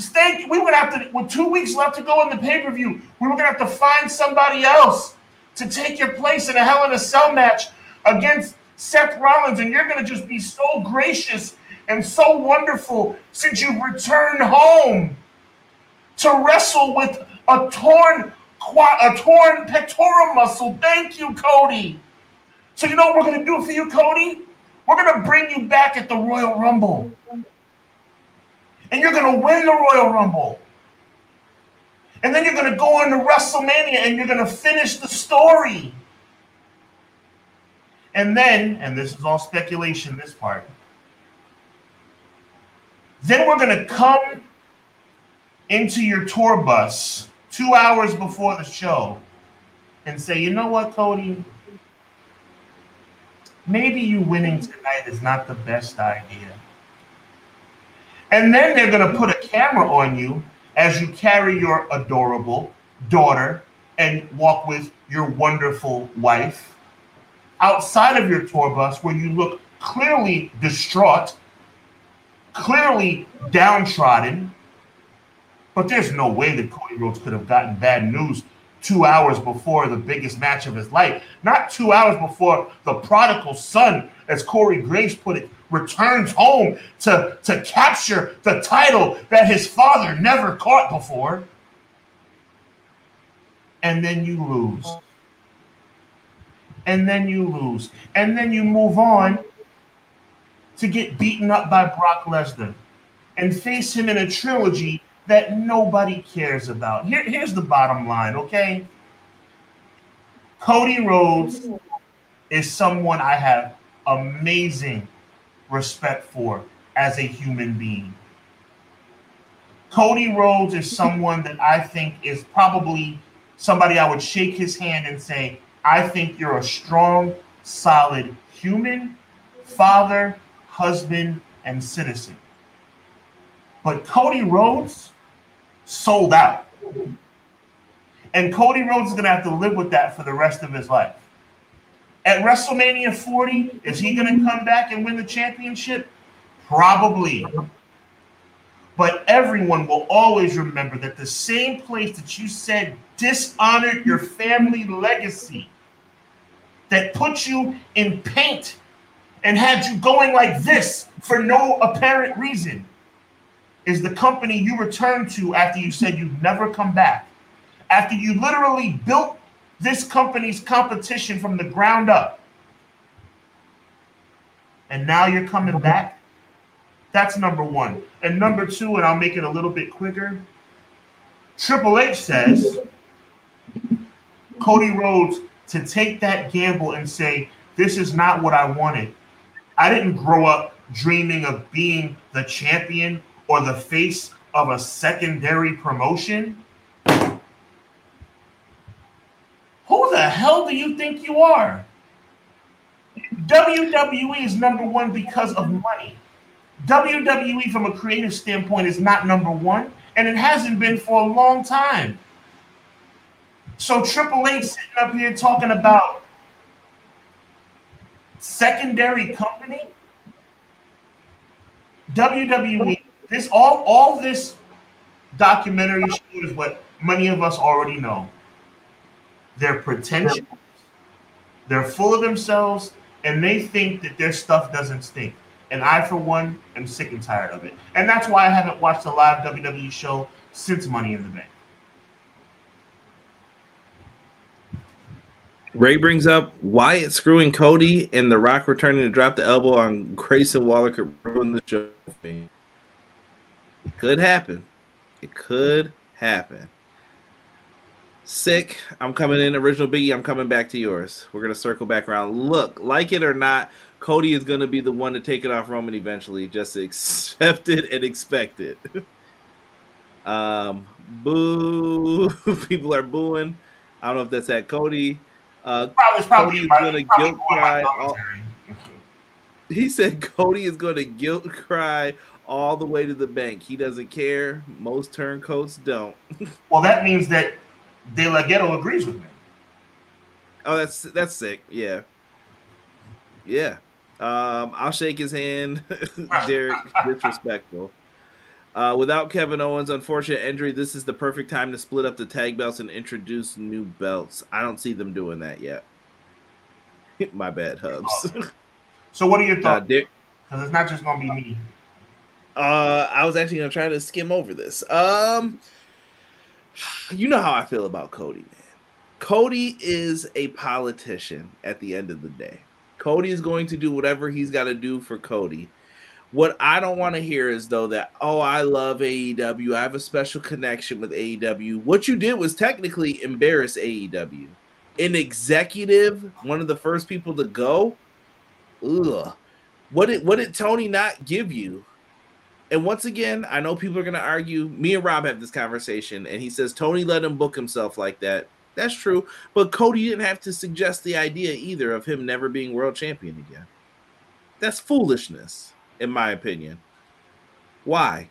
Thank you. We would have to, with 2 weeks left to go in the pay-per-view, we were going to have to find somebody else to take your place in a Hell in a Cell match against Seth Rollins, and you're going to just be so gracious and so wonderful since you've returned home to wrestle with a torn pectoral muscle. Thank you, Cody. So you know what we're going to do for you, Cody? We're going to bring you back at the Royal Rumble, and you're going to win the Royal Rumble. And then you're going to go into WrestleMania, and you're going to finish the story. And then, and this is all speculation, this part, then we're going to come into your tour bus 2 hours before the show and say, you know what, Cody? Maybe you winning tonight is not the best idea. And then they're going to put a camera on you as you carry your adorable daughter and walk with your wonderful wife outside of your tour bus where you look clearly distraught, clearly downtrodden, but there's no way that Cody Rhodes could have gotten bad news 2 hours before the biggest match of his life, not 2 hours before the prodigal son, as Corey Graves put it, returns home to capture the title that his father never caught before. And then you lose. And then you lose. And then you move on to get beaten up by Brock Lesnar and face him in a trilogy that nobody cares about. Here's the bottom line, okay? Cody Rhodes is someone I have amazing respect for as a human being. Cody Rhodes is someone that I think is probably somebody I would shake his hand and say, I think you're a strong, solid human, father, husband, and citizen. But Cody Rhodes sold out. And Cody Rhodes is going to have to live with that for the rest of his life. At WrestleMania 40, is he going to come back and win the championship? Probably. But everyone will always remember that the same place that you said dishonored your family legacy, that put you in paint and had you going like this for no apparent reason, is the company you returned to after you said you'd never come back, after you literally built this company's competition from the ground up. And now you're coming back? That's number one. And number two, and I'll make it a little bit quicker, Triple H says Cody Rhodes to take that gamble and say, this is not what I wanted. I didn't grow up dreaming of being the champion or the face of a secondary promotion. Who the hell do you think you are? WWE is number one because of money. WWE, from a creative standpoint, is not number one, and it hasn't been for a long time. So Triple H sitting up here talking about secondary company, WWE. This all this documentary is what many of us already know. They're pretentious. They're full of themselves, and they think that their stuff doesn't stink. And I, for one, am sick and tired of it. And that's why I haven't watched a live WWE show since Money in the Bank. Ray brings up Wyatt screwing Cody and The Rock returning to drop the elbow on Grayson Waller could ruin the show. It could happen. It could happen. Sick. I'm coming in. Original Biggie, I'm coming back to yours. We're going to circle back around. Look, like it or not, Cody is going to be the one to take it off Roman eventually. Just accept it and expect it. Boo. People are booing. I don't know if that's at Cody. Probably Cody is going to guilt cry. He said Cody is going to guilt cry all the way to the bank. He doesn't care. Most turncoats don't. Well, that means that De La Ghetto agrees with me. Oh, that's sick. Yeah. Yeah. I'll shake his hand. Derek, disrespectful. Without Kevin Owens' unfortunate injury, this is the perfect time to split up the tag belts and introduce new belts. I don't see them doing that yet. My bad, Hubs. So what are your thoughts? Because it's not just going to be me. I was actually going to try to skim over this. You know how I feel about Cody, man. Cody is a politician at the end of the day. Cody is going to do whatever he's got to do for Cody. What I don't want to hear is, though, that, oh, I love AEW. I have a special connection with AEW. What you did was technically embarrass AEW. An executive, one of the first people to go, ugh. What did Tony not give you? And once again, I know people are going to argue. Me and Rob have this conversation, and he says Tony let him book himself like that. That's true, but Cody didn't have to suggest the idea either of him never being world champion again. That's foolishness. In my opinion. Why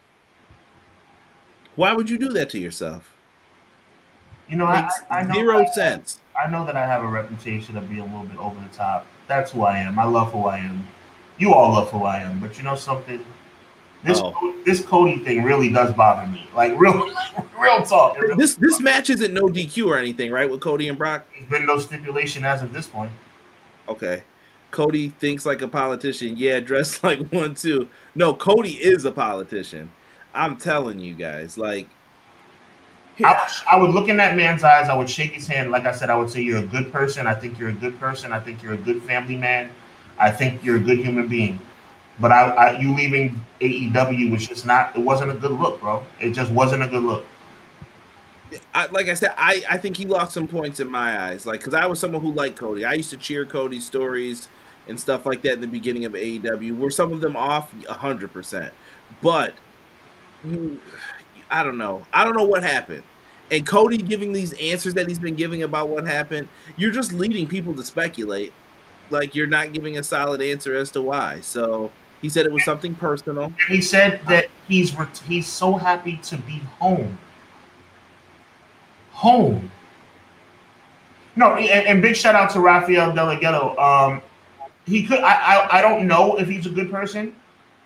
would you do that to yourself? You know, I know zero sense. I know that I have a reputation of being a little bit over the top. That's who I am. I love who I am. You all love who I am. But you know something? This Cody thing really does bother me. Like, real talk. This match isn't no DQ or anything, right, with Cody and Brock? There's been no stipulation as of this point. Okay. Cody thinks like a politician. Yeah, dressed like one, too. No, Cody is a politician. I'm telling you guys. Like, I would look in that man's eyes. I would shake his hand. Like I said, I would say, you're a good person. I think you're a good person. I think you're a good family man. I think you're a good human being. But you leaving AEW was just not – it wasn't a good look, bro. It just wasn't a good look. Like I said, I think he lost some points in my eyes. Like, because I was someone who liked Cody. I used to cheer Cody's stories and stuff like that in the beginning of AEW. Were some of them off? 100%. But I don't know. I don't know what happened. And Cody giving these answers that he's been giving about what happened, you're just leading people to speculate. Like, you're not giving a solid answer as to why. So he said it was something personal. And he said that he's so happy to be home. Home. No, and big shout out to Rafael De La Ghetto. He could. I don't know if he's a good person.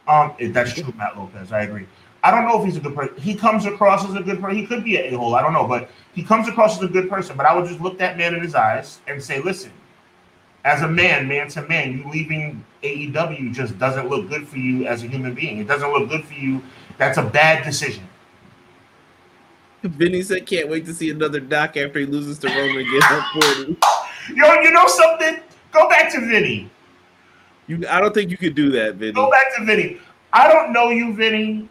That's true, Matt Lopez. I agree. I don't know if he's a good person. He comes across as a good person. He could be an a-hole. I don't know, but he comes across as a good person. But I would just look that man in his eyes and say, "Listen, as a man to man, you leaving AEW just doesn't look good for you as a human being. It doesn't look good for you. That's a bad decision." Vinny said, "Can't wait to see another doc after he loses to Roman again at 40." Yo, you know something? Go back to Vinny. I don't think you could do that, Vinny. Go back to Vinny. I don't know you, Vinny,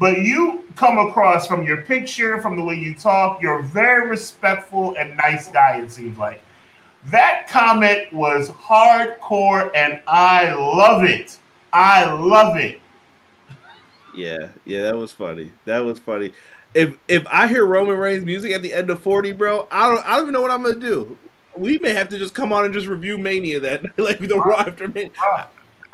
but you come across from your picture, from the way you talk. You're a very respectful and nice guy, it seems like. That comment was hardcore, and I love it. I love it. Yeah, that was funny. That was funny. If I hear Roman Reigns music at the end of 40, bro, I don't even know what I'm gonna do. We may have to just come on and just review Mania that like we don't after Mania.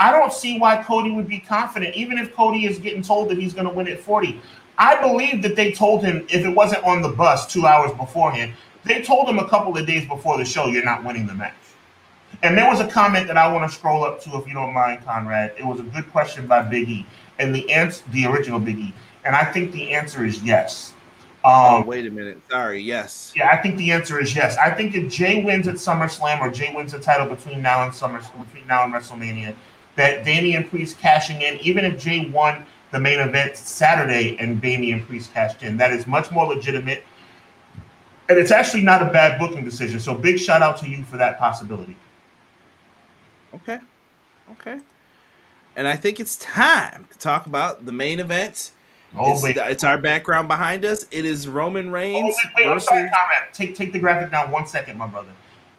I don't see why Cody would be confident, even if Cody is getting told that he's going to win at 40. I believe that they told him, if it wasn't on the bus 2 hours beforehand, they told him a couple of days before the show, you're not winning the match. And there was a comment that I want to scroll up to, if you don't mind, Conrad. It was a good question by Big E, and the answer, the original Big E. And I think the answer is yes. Wait a minute. Sorry. Yes. Yeah, I think the answer is yes. I think if Jay wins at SummerSlam, or Jay wins the title between now and WrestleMania, that Damian Priest cashing in, even if Jay won the main event Saturday and Damian Priest cashed in, that is much more legitimate. And it's actually not a bad booking decision. So big shout out to you for that possibility. Okay. And I think it's time to talk about the main event. It's our background behind us. It is Roman Reigns. Versus... I'm sorry, Conrad. Take the graphic down 1 second, my brother.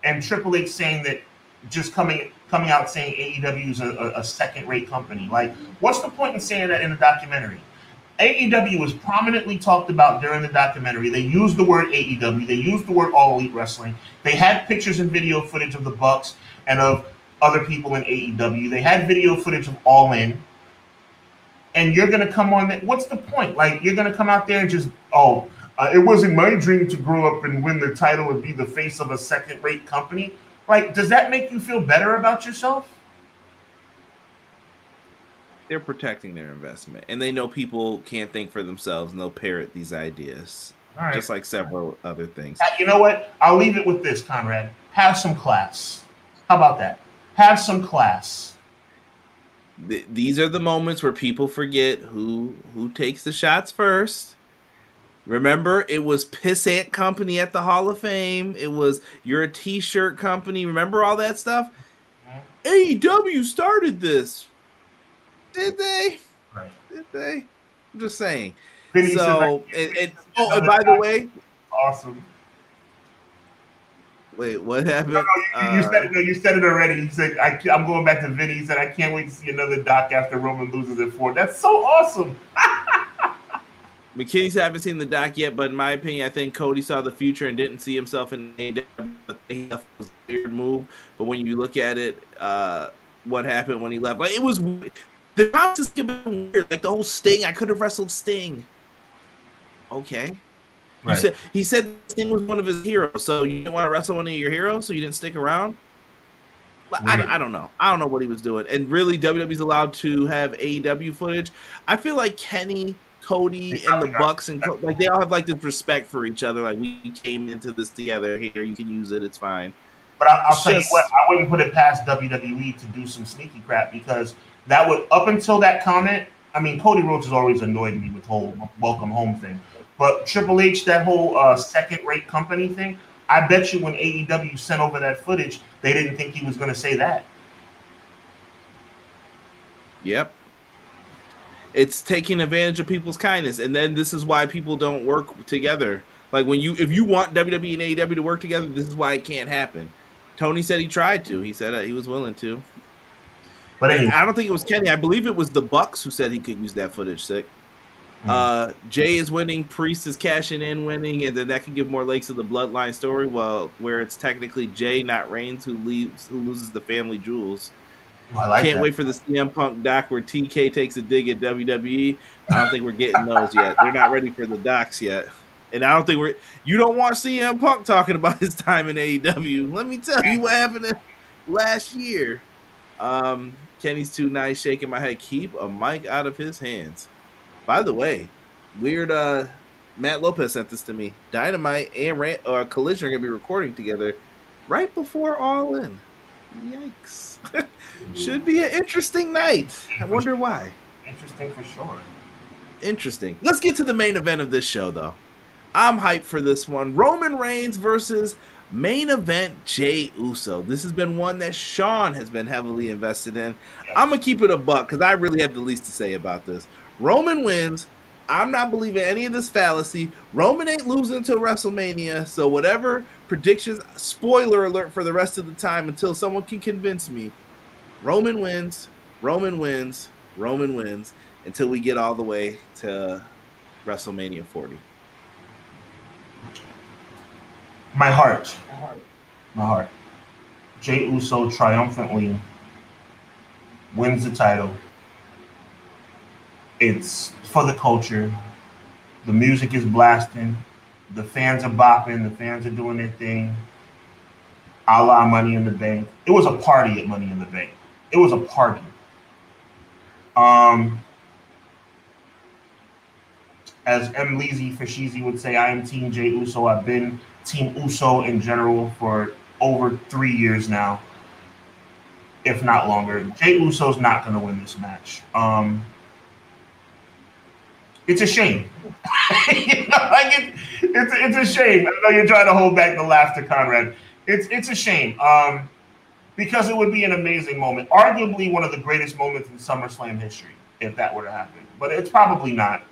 And Triple H saying that, just coming out saying AEW is a second-rate company. Like, what's the point in saying that in a documentary? AEW was prominently talked about during the documentary. They used the word AEW. They used the word All Elite Wrestling. They had pictures and video footage of the Bucks and of other people in AEW. They had video footage of All In. And you're going to come on that. What's the point? Like, you're going to come out there and just, it wasn't my dream to grow up and win the title and be the face of a second-rate company. Like, does that make you feel better about yourself? They're protecting their investment, and they know people can't think for themselves, and they'll parrot these ideas, right, just like several other things. You know what? I'll leave it with this, Conrad. Have some class. How about that? Have some class. These are the moments where people forget who takes the shots first. Remember, it was Pissant Company at the Hall of Fame. It was, you're a T-shirt company. Remember all that stuff? Mm-hmm. AEW started this. Did they? Right. Did they? I'm just saying. And by the way. Awesome. Wait, what happened? You said it already. You said, I'm going back to Vinny. He said, I can't wait to see another doc after Roman loses at 4. That's so awesome. McKinney's haven't seen the doc yet, but in my opinion, I think Cody saw the future and didn't see himself in AEW. It was a weird move, but when you look at it, what happened when he left? Like, it was weird. The process could have been weird. Like, the whole Sting, I could have wrestled Sting. Okay. Right. He said Sting was one of his heroes, so you didn't want to wrestle one of your heroes, so you didn't stick around? I don't know. I don't know what he was doing. And really, WWE's allowed to have AEW footage. I feel like Kenny... Cody and the Bucks and like they all have like this respect for each other. Like, we came into this together. Here, you can use it. It's fine. But I'll tell you what, I wouldn't put it past WWE to do some sneaky crap, because that would, up until that comment, I mean, Cody Rhodes has always annoyed me with the whole welcome home thing. But Triple H, that whole second-rate company thing, I bet you when AEW sent over that footage, they didn't think he was going to say that. Yep. It's taking advantage of people's kindness, and then this is why people don't work together. Like, if you want WWE and AEW to work together, this is why it can't happen. Tony said he tried to. He said he was willing to. But I don't think it was Kenny. I believe it was the Bucks who said he could use that footage. Sick. Mm-hmm. Jay is winning. Priest is cashing in, winning, and then that can give more legs to the Bloodline story. Well, where it's technically Jay, not Reigns, who loses the family jewels. I like can't that. Wait for the CM Punk doc where TK takes a dig at WWE. I don't think we're getting those yet. They're not ready for the docs yet. And I don't think you don't want CM Punk talking about his time in AEW. Let me tell you what happened last year. Kenny's too nice, shaking my head. Keep a mic out of his hands. By the way, weird Matt Lopez sent this to me. Dynamite and Collision are going to be recording together right before All In. Yikes. Should be an interesting night. I wonder why. Interesting for sure. Interesting. Let's get to the main event of this show, though. I'm hyped for this one. Roman Reigns versus main event Jey Uso. This has been one that Sean has been heavily invested in. I'm going to keep it a buck because I really have the least to say about this. Roman wins. I'm not believing any of this fallacy. Roman ain't losing till WrestleMania, so whatever predictions, spoiler alert for the rest of the time until someone can convince me, Roman wins until we get all the way to WrestleMania 40. My heart. Jey Uso triumphantly wins the title. It's for the culture. The music is blasting. The fans are bopping. The fans are doing their thing. A la Money in the Bank. It was a party at Money in the Bank. It was a party. As M'Leezy Fo'Sheezy would say, I am Team Jey Uso. I've been Team Uso in general for over 3 years now, if not longer. Jey Uso's not going to win this match. It's a shame. It's a shame. I know you're trying to hold back the laughter, Conrad. It's a shame because it would be an amazing moment, arguably one of the greatest moments in SummerSlam history, if that were to happen. But it's probably not.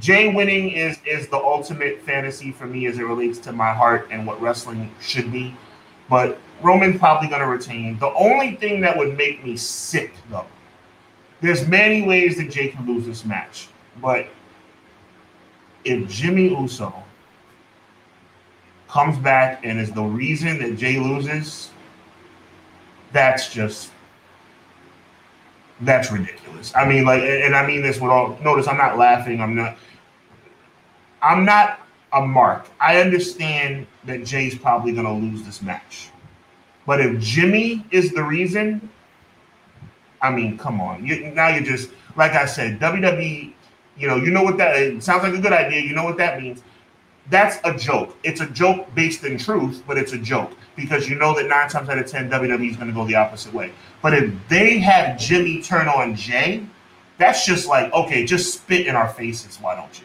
Jay winning is the ultimate fantasy for me as it relates to my heart and what wrestling should be. But Roman's probably going to retain. The only thing that would make me sick, though, there's many ways that Jay can lose this match. But if Jimmy Uso comes back and is the reason that Jay loses, that's ridiculous. I mean, like, and I mean this with all, notice I'm not laughing. I'm not a mark. I understand that Jay's probably going to lose this match. But if Jimmy is the reason, I mean, come on. You're just, like I said, WWE, you know what that, it sounds like a good idea. You know what that means. That's a joke. It's a joke based in truth, but it's a joke because you know that 9 times out of 10, WWE is going to go the opposite way. But if they have Jimmy turn on Jay, that's just like, okay, just spit in our faces, why don't you?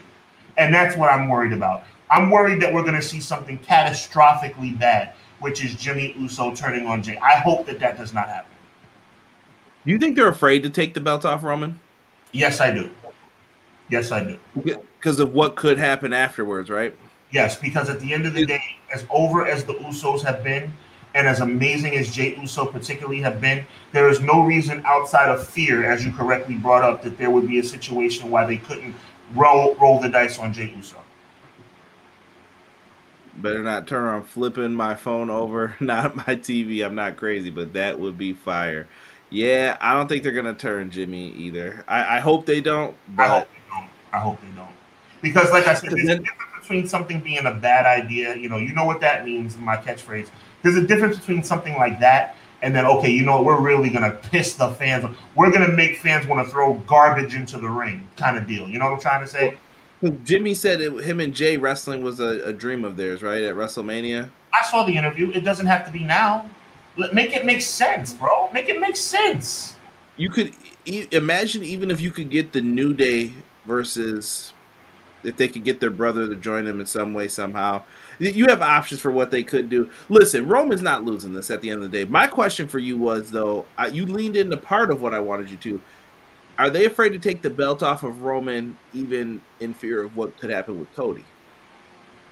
And that's what I'm worried about. I'm worried that we're going to see something catastrophically bad, which is Jimmy Uso turning on Jay. I hope that does not happen. Do you think they're afraid to take the belt off Roman? Yes, I do. Because of what could happen afterwards, right? Yes, because at the end of the day, as over as the Usos have been, and as amazing as Jey Uso particularly have been, there is no reason outside of fear, as you correctly brought up, that there would be a situation why they couldn't roll the dice on Jey Uso. Better not turn on flipping my phone over, not my TV. I'm not crazy, but that would be fire. Yeah, I don't think they're going to turn Jimmy either. I hope they don't. But... I hope they don't. Because, like I said, there's a difference between something being a bad idea. You know what that means in my catchphrase. There's a difference between something like that and then, okay, you know what, we're really going to piss the fans off. We're going to make fans want to throw garbage into the ring kind of deal. You know what I'm trying to say? Jimmy said him and Jay wrestling was a dream of theirs, right, at WrestleMania? I saw the interview. It doesn't have to be now. Make it make sense, bro. Make it make sense. You could imagine even if you could get the New Day versus if they could get their brother to join them in some way, somehow. You have options for what they could do. Listen, Roman's not losing this at the end of the day. My question for you was, though, you leaned into part of what I wanted you to. Are they afraid to take the belt off of Roman even in fear of what could happen with Cody?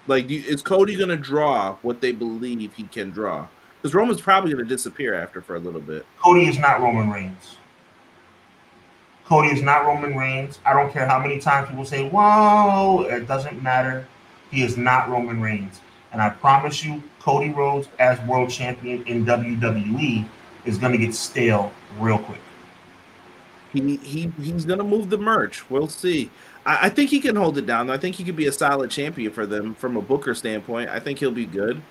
Like, is Cody going to draw what they believe he can draw? Because Roman's probably going to disappear after for a little bit. Cody is not Roman Reigns. I don't care how many times people say, whoa, it doesn't matter. He is not Roman Reigns. And I promise you, Cody Rhodes as world champion in WWE is going to get stale real quick. He's going to move the merch. We'll see. I think he can hold it down. I think he could be a solid champion for them from a Booker standpoint. I think he'll be good.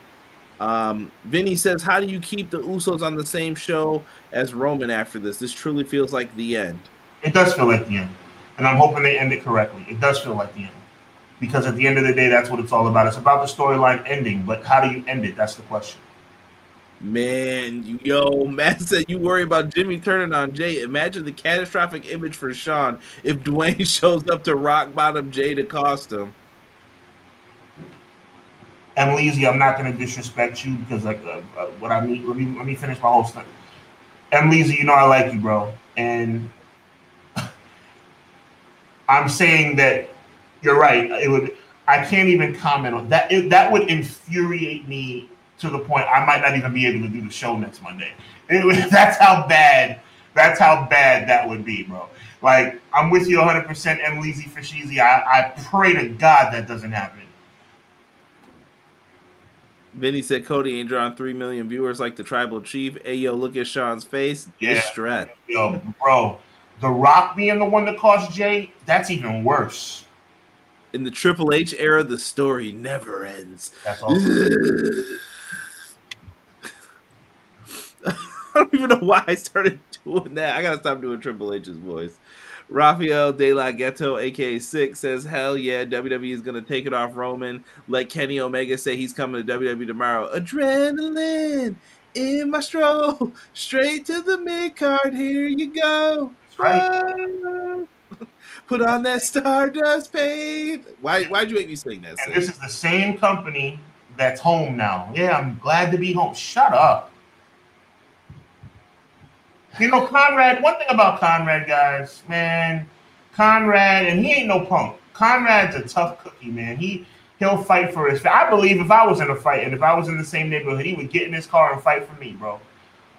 Vinny says, how do you keep the Usos on the same show as Roman after this? This truly feels like the end. It does feel like the end. And I'm hoping they end it correctly. It does feel like the end. Because at the end of the day, that's what it's all about. It's about the storyline ending, but how do you end it? That's the question. Man, Matt said you worry about Jimmy turning on Jay. Imagine the catastrophic image for Sean if Dwayne shows up to rock bottom Jay to cost him. M'Leezy, I'm not going to disrespect you because, like, what I mean, let me finish my whole stuff. M'Leezy, you know I like you, bro. And I'm saying that you're right. It would. I can't even comment on that. That would infuriate me to the point I might not even be able to do the show next Monday. That's how bad that would be, bro. Like, I'm with you 100%, M'Leezy Fo'Sheezy. I pray to God that doesn't happen. Vinny said Cody ain't drawing 3 million viewers like the tribal chief. Hey, yo, look at Sean's face. Yeah. Distress. Yo, bro, The Rock being the one that cost Jay, that's even worse. In the Triple H era, the story never ends. That's awesome. I don't even know why I started doing that. I gotta stop doing Triple H's voice. Rafael De La Ghetto, aka Six, says, "Hell yeah, WWE is gonna take it off Roman. Let Kenny Omega say he's coming to WWE tomorrow. Adrenaline in my stroll, straight to the mid card. Here you go. Right. Put on that Stardust paint." Why'd you make me sing that? And this is the same company that's home now. Yeah, I'm glad to be home. Shut up. You know, Conrad, one thing about Conrad, guys, man, Conrad, and he ain't no punk. Conrad's a tough cookie, man. He'll fight for his I believe if I was in a fight and if I was in the same neighborhood, he would get in his car and fight for me, bro.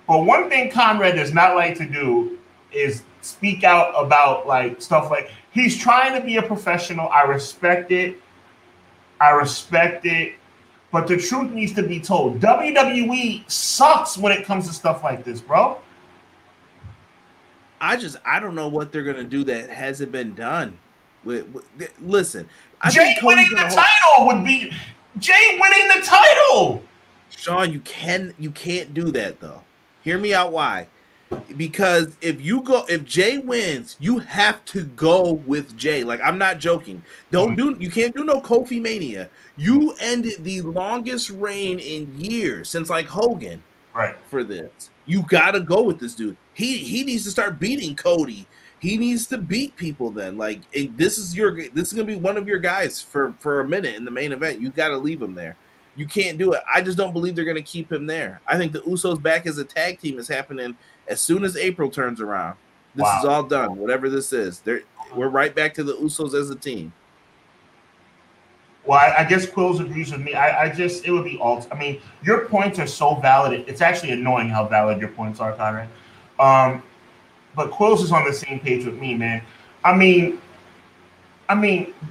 But one thing Conrad does not like to do is speak out about, like, stuff like, he's trying to be a professional. I respect it. But the truth needs to be told. WWE sucks when it comes to stuff like this, bro. I don't know what they're gonna do that hasn't been done. Listen, Jay winning the title would be Jay winning the title. Sean, you can't do that though. Hear me out. Why? Because if Jay wins, you have to go with Jay. Like, I'm not joking. You can't do no Kofi Mania. You ended the longest reign in years since like Hogan. Right. For this, you gotta go with this dude. He needs to start beating Cody. He needs to beat people. Then, like, this is gonna be one of your guys for a minute in the main event. You gotta leave him there. You can't do it. I just don't believe they're gonna keep him there. I think the Usos back as a tag team is happening as soon as April turns around. This is all done. Whatever this is, we're right back to the Usos as a team. Well, I guess Quills agrees with me. It would be alt. I mean, your points are so valid. It's actually annoying how valid your points are, Conrad. But Quills is on the same page with me, man. I mean,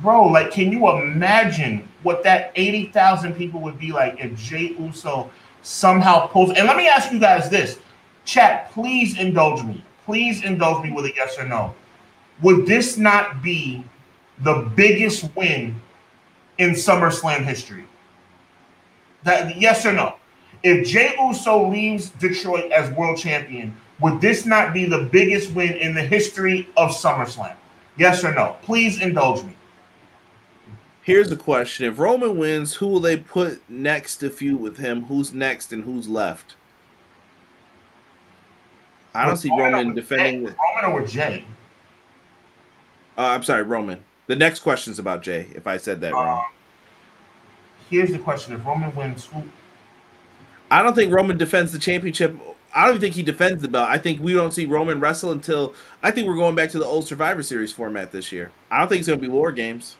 bro, like, can you imagine what that 80,000 people would be like if Jey Uso somehow pulls? And let me ask you guys this. Chat, please indulge me. Please indulge me with a yes or no. Would this not be the biggest win in SummerSlam history? That, yes or no? If Jey Uso leaves Detroit as world champion, would this not be the biggest win in the history of SummerSlam? Yes or no? Please indulge me. Here's the question. If Roman wins, who will they put next to feud with him? Who's next and who's left? I don't see Roman defending. Roman or Jay? I'm sorry, Roman. The next question's about Jay, if I said that wrong. Here's the question. If Roman wins, who? I don't think Roman defends the championship. I don't even think he defends the belt. I think we don't see Roman wrestle until – I think we're going back to the old Survivor Series format this year. I don't think it's going to be War Games.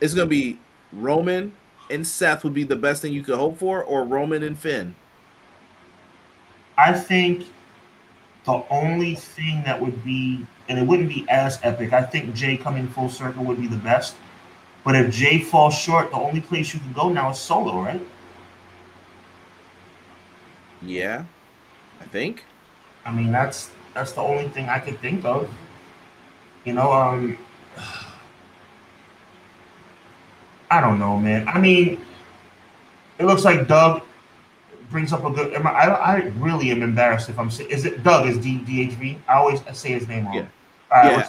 It's going to be Roman and Seth would be the best thing you could hope for, or Roman and Finn. I think the only thing that would be – and it wouldn't be as epic. I think Jay coming full circle would be the best. But if Jay falls short, the only place you can go now is solo, right? Yeah, I think. I mean, that's the only thing I could think of. You know, I don't know, man. I mean, it looks like Doug brings up a good. I really am embarrassed if I'm saying. Is it Doug? Is DHB? I always say his name wrong. Yeah.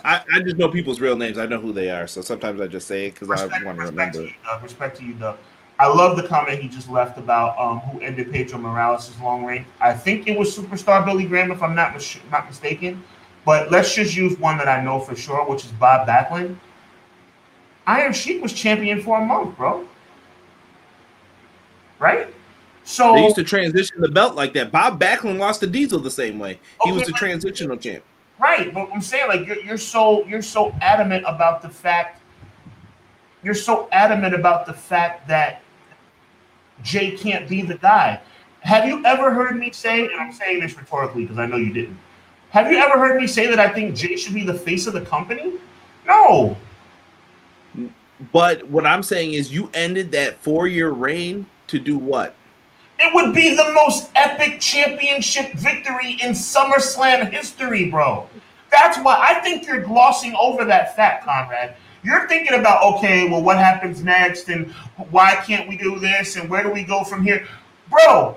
I just know people's real names. I know who they are, so sometimes I just say it because I want to remember. Respect to you, Doug. I love the comment he just left about who ended Pedro Morales' long reign. I think it was Superstar Billy Graham, if I'm not mistaken. But let's just use one that I know for sure, which is Bob Backlund. Iron Sheik was champion for a month, bro. Right? So they used to transition the belt like that. Bob Backlund lost to Diesel the same way. He was the transitional champ. Right, but I'm saying, like, you're so adamant about the fact that Jay can't be the guy. Have you ever heard me say, and I'm saying this rhetorically because I know you didn't, have you ever heard me say that I think Jay should be the face of the company? No. But what I'm saying is you ended that 4-year reign to do what? It would be the most epic championship victory in SummerSlam history, bro. That's why I think you're glossing over that fact, Conrad. You're thinking about, okay, well, what happens next, and why can't we do this, and where do we go from here? Bro,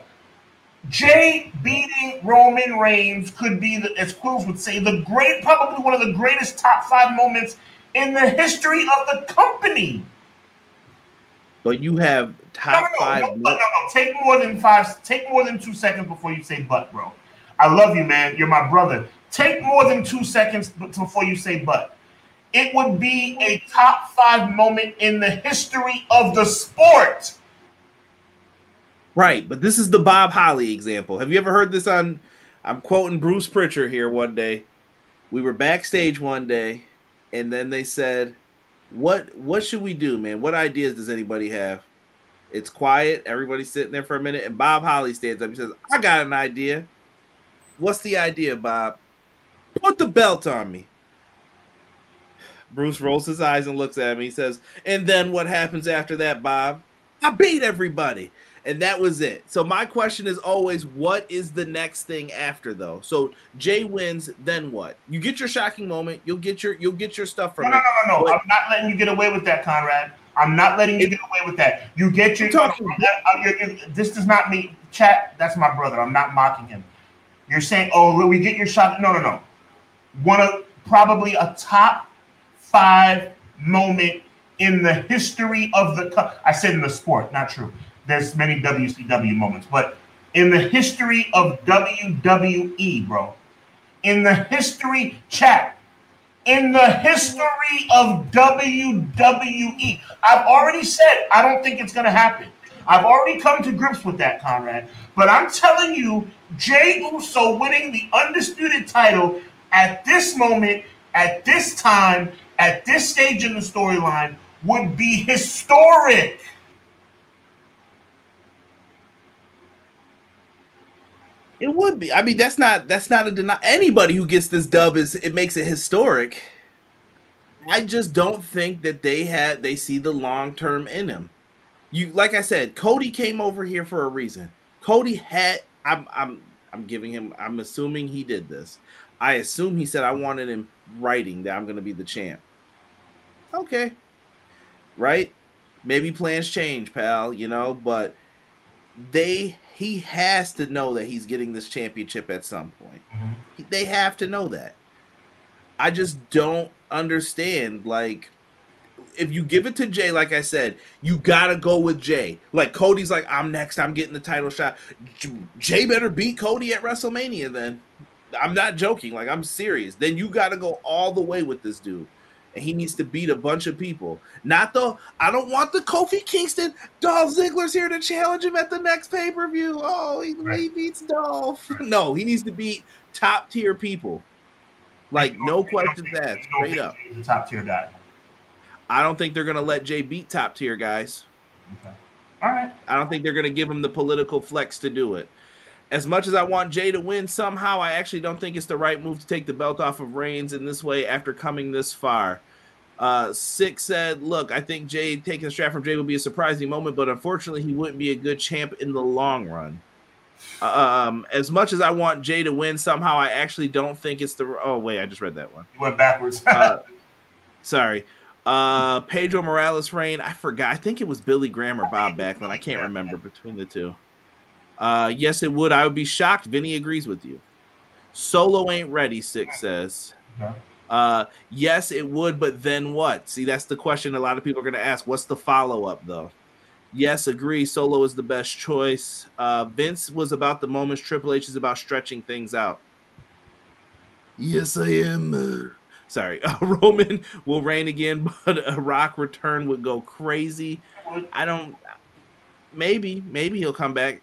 Jay beating Roman Reigns could be, as Quills would say, probably one of the greatest top 5 moments in the history of the company. But you have top five. No. Take more than 2 seconds before you say but, bro. I love you, man. You're my brother. Take more than 2 seconds before you say but. It would be a top 5 moment in the history of the sport. Right, but this is the Bob Holly example. Have you ever heard this on, I'm quoting Bruce Pritchard here one day. We were backstage one day, and then they said, what should we do, man? What ideas does anybody have? It's quiet. Everybody's sitting there for a minute, and Bob Holly stands up. He says, I got an idea. What's the idea, Bob? Put the belt on me. Bruce rolls his eyes and looks at me. He says, and then what happens after that, Bob? I beat everybody. And that was it. So my question is always, what is the next thing after, though? So Jay wins, then what? You get your shocking moment. You'll get your stuff from it. No. But I'm not letting you get away with that, Conrad. I'm not letting you get away with that. You get your talking. This does not mean chat. That's my brother. I'm not mocking him. You're saying, oh, will we get your shot? No. One of probably a top 5 moment in the history of the. I said in the sport. Not true. There's many WCW moments, but in the history of WWE, bro, in the history of WWE, I've already said I don't think it's going to happen. I've already come to grips with that, Conrad. But I'm telling you, Jey Uso winning the undisputed title at this moment, at this time, at this stage in the storyline would be historic. It would be. I mean, that's not a deny. Anybody who gets this dub makes it historic. I just don't think that they see the long term in him. You, like I said, Cody came over here for a reason. Cody had. I'm giving him. I'm assuming he did this. I assume he said I wanted him writing that I'm going to be the champ. Okay, right? Maybe plans change, pal. You know, but they. He has to know that he's getting this championship at some point. Mm-hmm. They have to know that. I just don't understand. Like, if you give it to Jay, like I said, you got to go with Jay. Like, Cody's like, I'm next. I'm getting the title shot. Jay better beat Cody at WrestleMania then. I'm not joking. Like, I'm serious. Then you got to go all the way with this dude. And he needs to beat a bunch of people. Not though. I don't want the Kofi Kingston. Dolph Ziggler's here to challenge him at the next pay-per-view. Oh, he beats Dolph. No, he needs to beat top-tier people. Like, no questions asked. Straight up. The top-tier guy. I don't think they're going to let Jay beat top-tier guys. Okay. All right. I don't think they're going to give him the political flex to do it. As much as I want Jay to win somehow, I actually don't think it's the right move to take the belt off of Reigns in this way after coming this far. Sick said, look, I think Jay taking the strap from Jay would be a surprising moment, but unfortunately he wouldn't be a good champ in the long run. As much as I want Jay to win somehow, I actually don't think it's the – oh, wait, I just read that one. You went backwards. Sorry. Pedro Morales' reign, I forgot. I think it was Billy Graham or Bob Backlund. I can't remember between the two. Yes, it would. I would be shocked. Vinny agrees with you. Solo ain't ready, Six says. Yes, it would, but then what? See, that's the question a lot of people are going to ask. What's the follow-up, though? Yes, agree. Solo is the best choice. Vince was about the moments. Triple H is about stretching things out. Yes, I am. Sorry. Roman will reign again, but a Rock return would go crazy. Maybe he'll come back.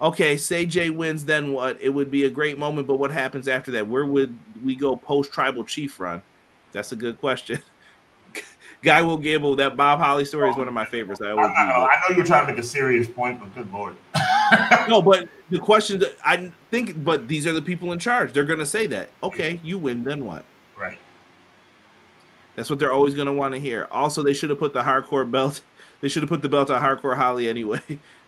okay, say Jay wins, then what? It would be a great moment, but what happens after that? Where would we go post-tribal chief run? That's a good question. Guy will Gamble, that Bob Holly story is one of my favorites. I know you're trying to make a serious point, but good Lord. No, but the question, I think, but these are the people in charge. They're going to say that. Okay, you win, then what? Right. That's what they're always going to want to hear. Also, they should have put the hardcore belt. They should have put the belt on Hardcore Holly anyway.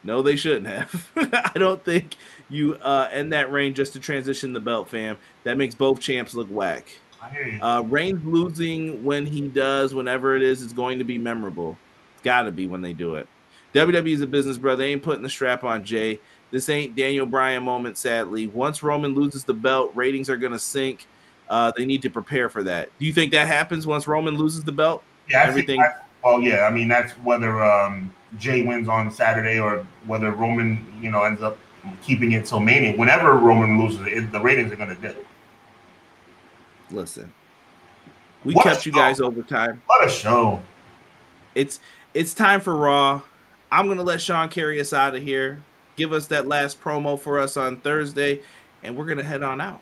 No, they shouldn't have. I don't think you end that reign just to transition the belt, fam. That makes both champs look whack. I hear you. Reigns losing when he does, whenever it is going to be memorable. It's got to be when they do it. WWE is a business, brother. They ain't putting the strap on Jay. This ain't Daniel Bryan moment, sadly. Once Roman loses the belt, ratings are going to sink. They need to prepare for that. Do you think that happens once Roman loses the belt? Yeah, everything. Well, yeah, I mean, that's whether Jay wins on Saturday or whether Roman, you know, ends up keeping it till Mania. Whenever Roman loses it, the ratings are going to dip. Listen, we kept you guys over time. What a show. It's time for Raw. I'm going to let Sean carry us out of here. Give us that last promo for us on Thursday, and we're going to head on out.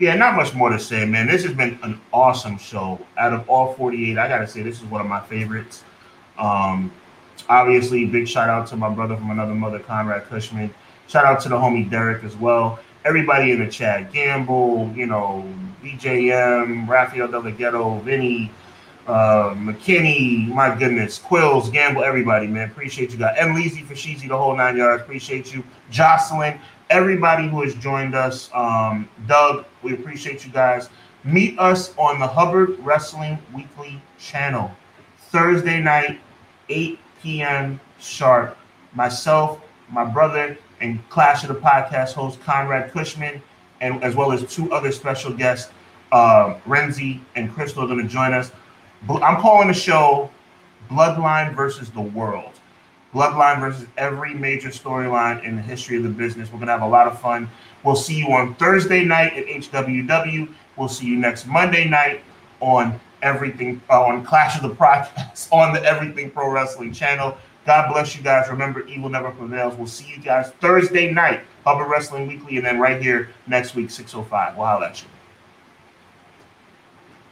Yeah, not much more to say, man. This has been an awesome show. Out of all 48, I got to say, this is one of my favorites. Obviously, big shout-out to my brother from another mother, Conrad Cushman. Shout-out to the homie Derek as well. Everybody in the chat, Gamble, you know, BJM, Rafael Del Ghetto, Vinny, McKinney, my goodness, Quills, Gamble, everybody, man. Appreciate you guys. M'Leezy Fo'Sheezy, the whole 9 yards. Appreciate you. Jocelyn. Everybody who has joined us, Doug, we appreciate you guys. Meet us on the Hubbard Wrestling Weekly channel, Thursday night, 8 p.m. sharp. Myself, my brother, and Clash of the Podcast host, Conrad Cushman, and as well as two other special guests, Renzi and Crystal, are going to join us. I'm calling the show Bloodline versus the World. Bloodline versus every major storyline in the history of the business. We're going to have a lot of fun. We'll see you on Thursday night at HWW. We'll see you next Monday night on everything, on Clash of the Podcasts, on the Everything Pro Wrestling channel. God bless you guys. Remember, evil never prevails. We'll see you guys Thursday night, Hubbard Wrestling Weekly, and then right here next week, 6:05. We'll holler at you.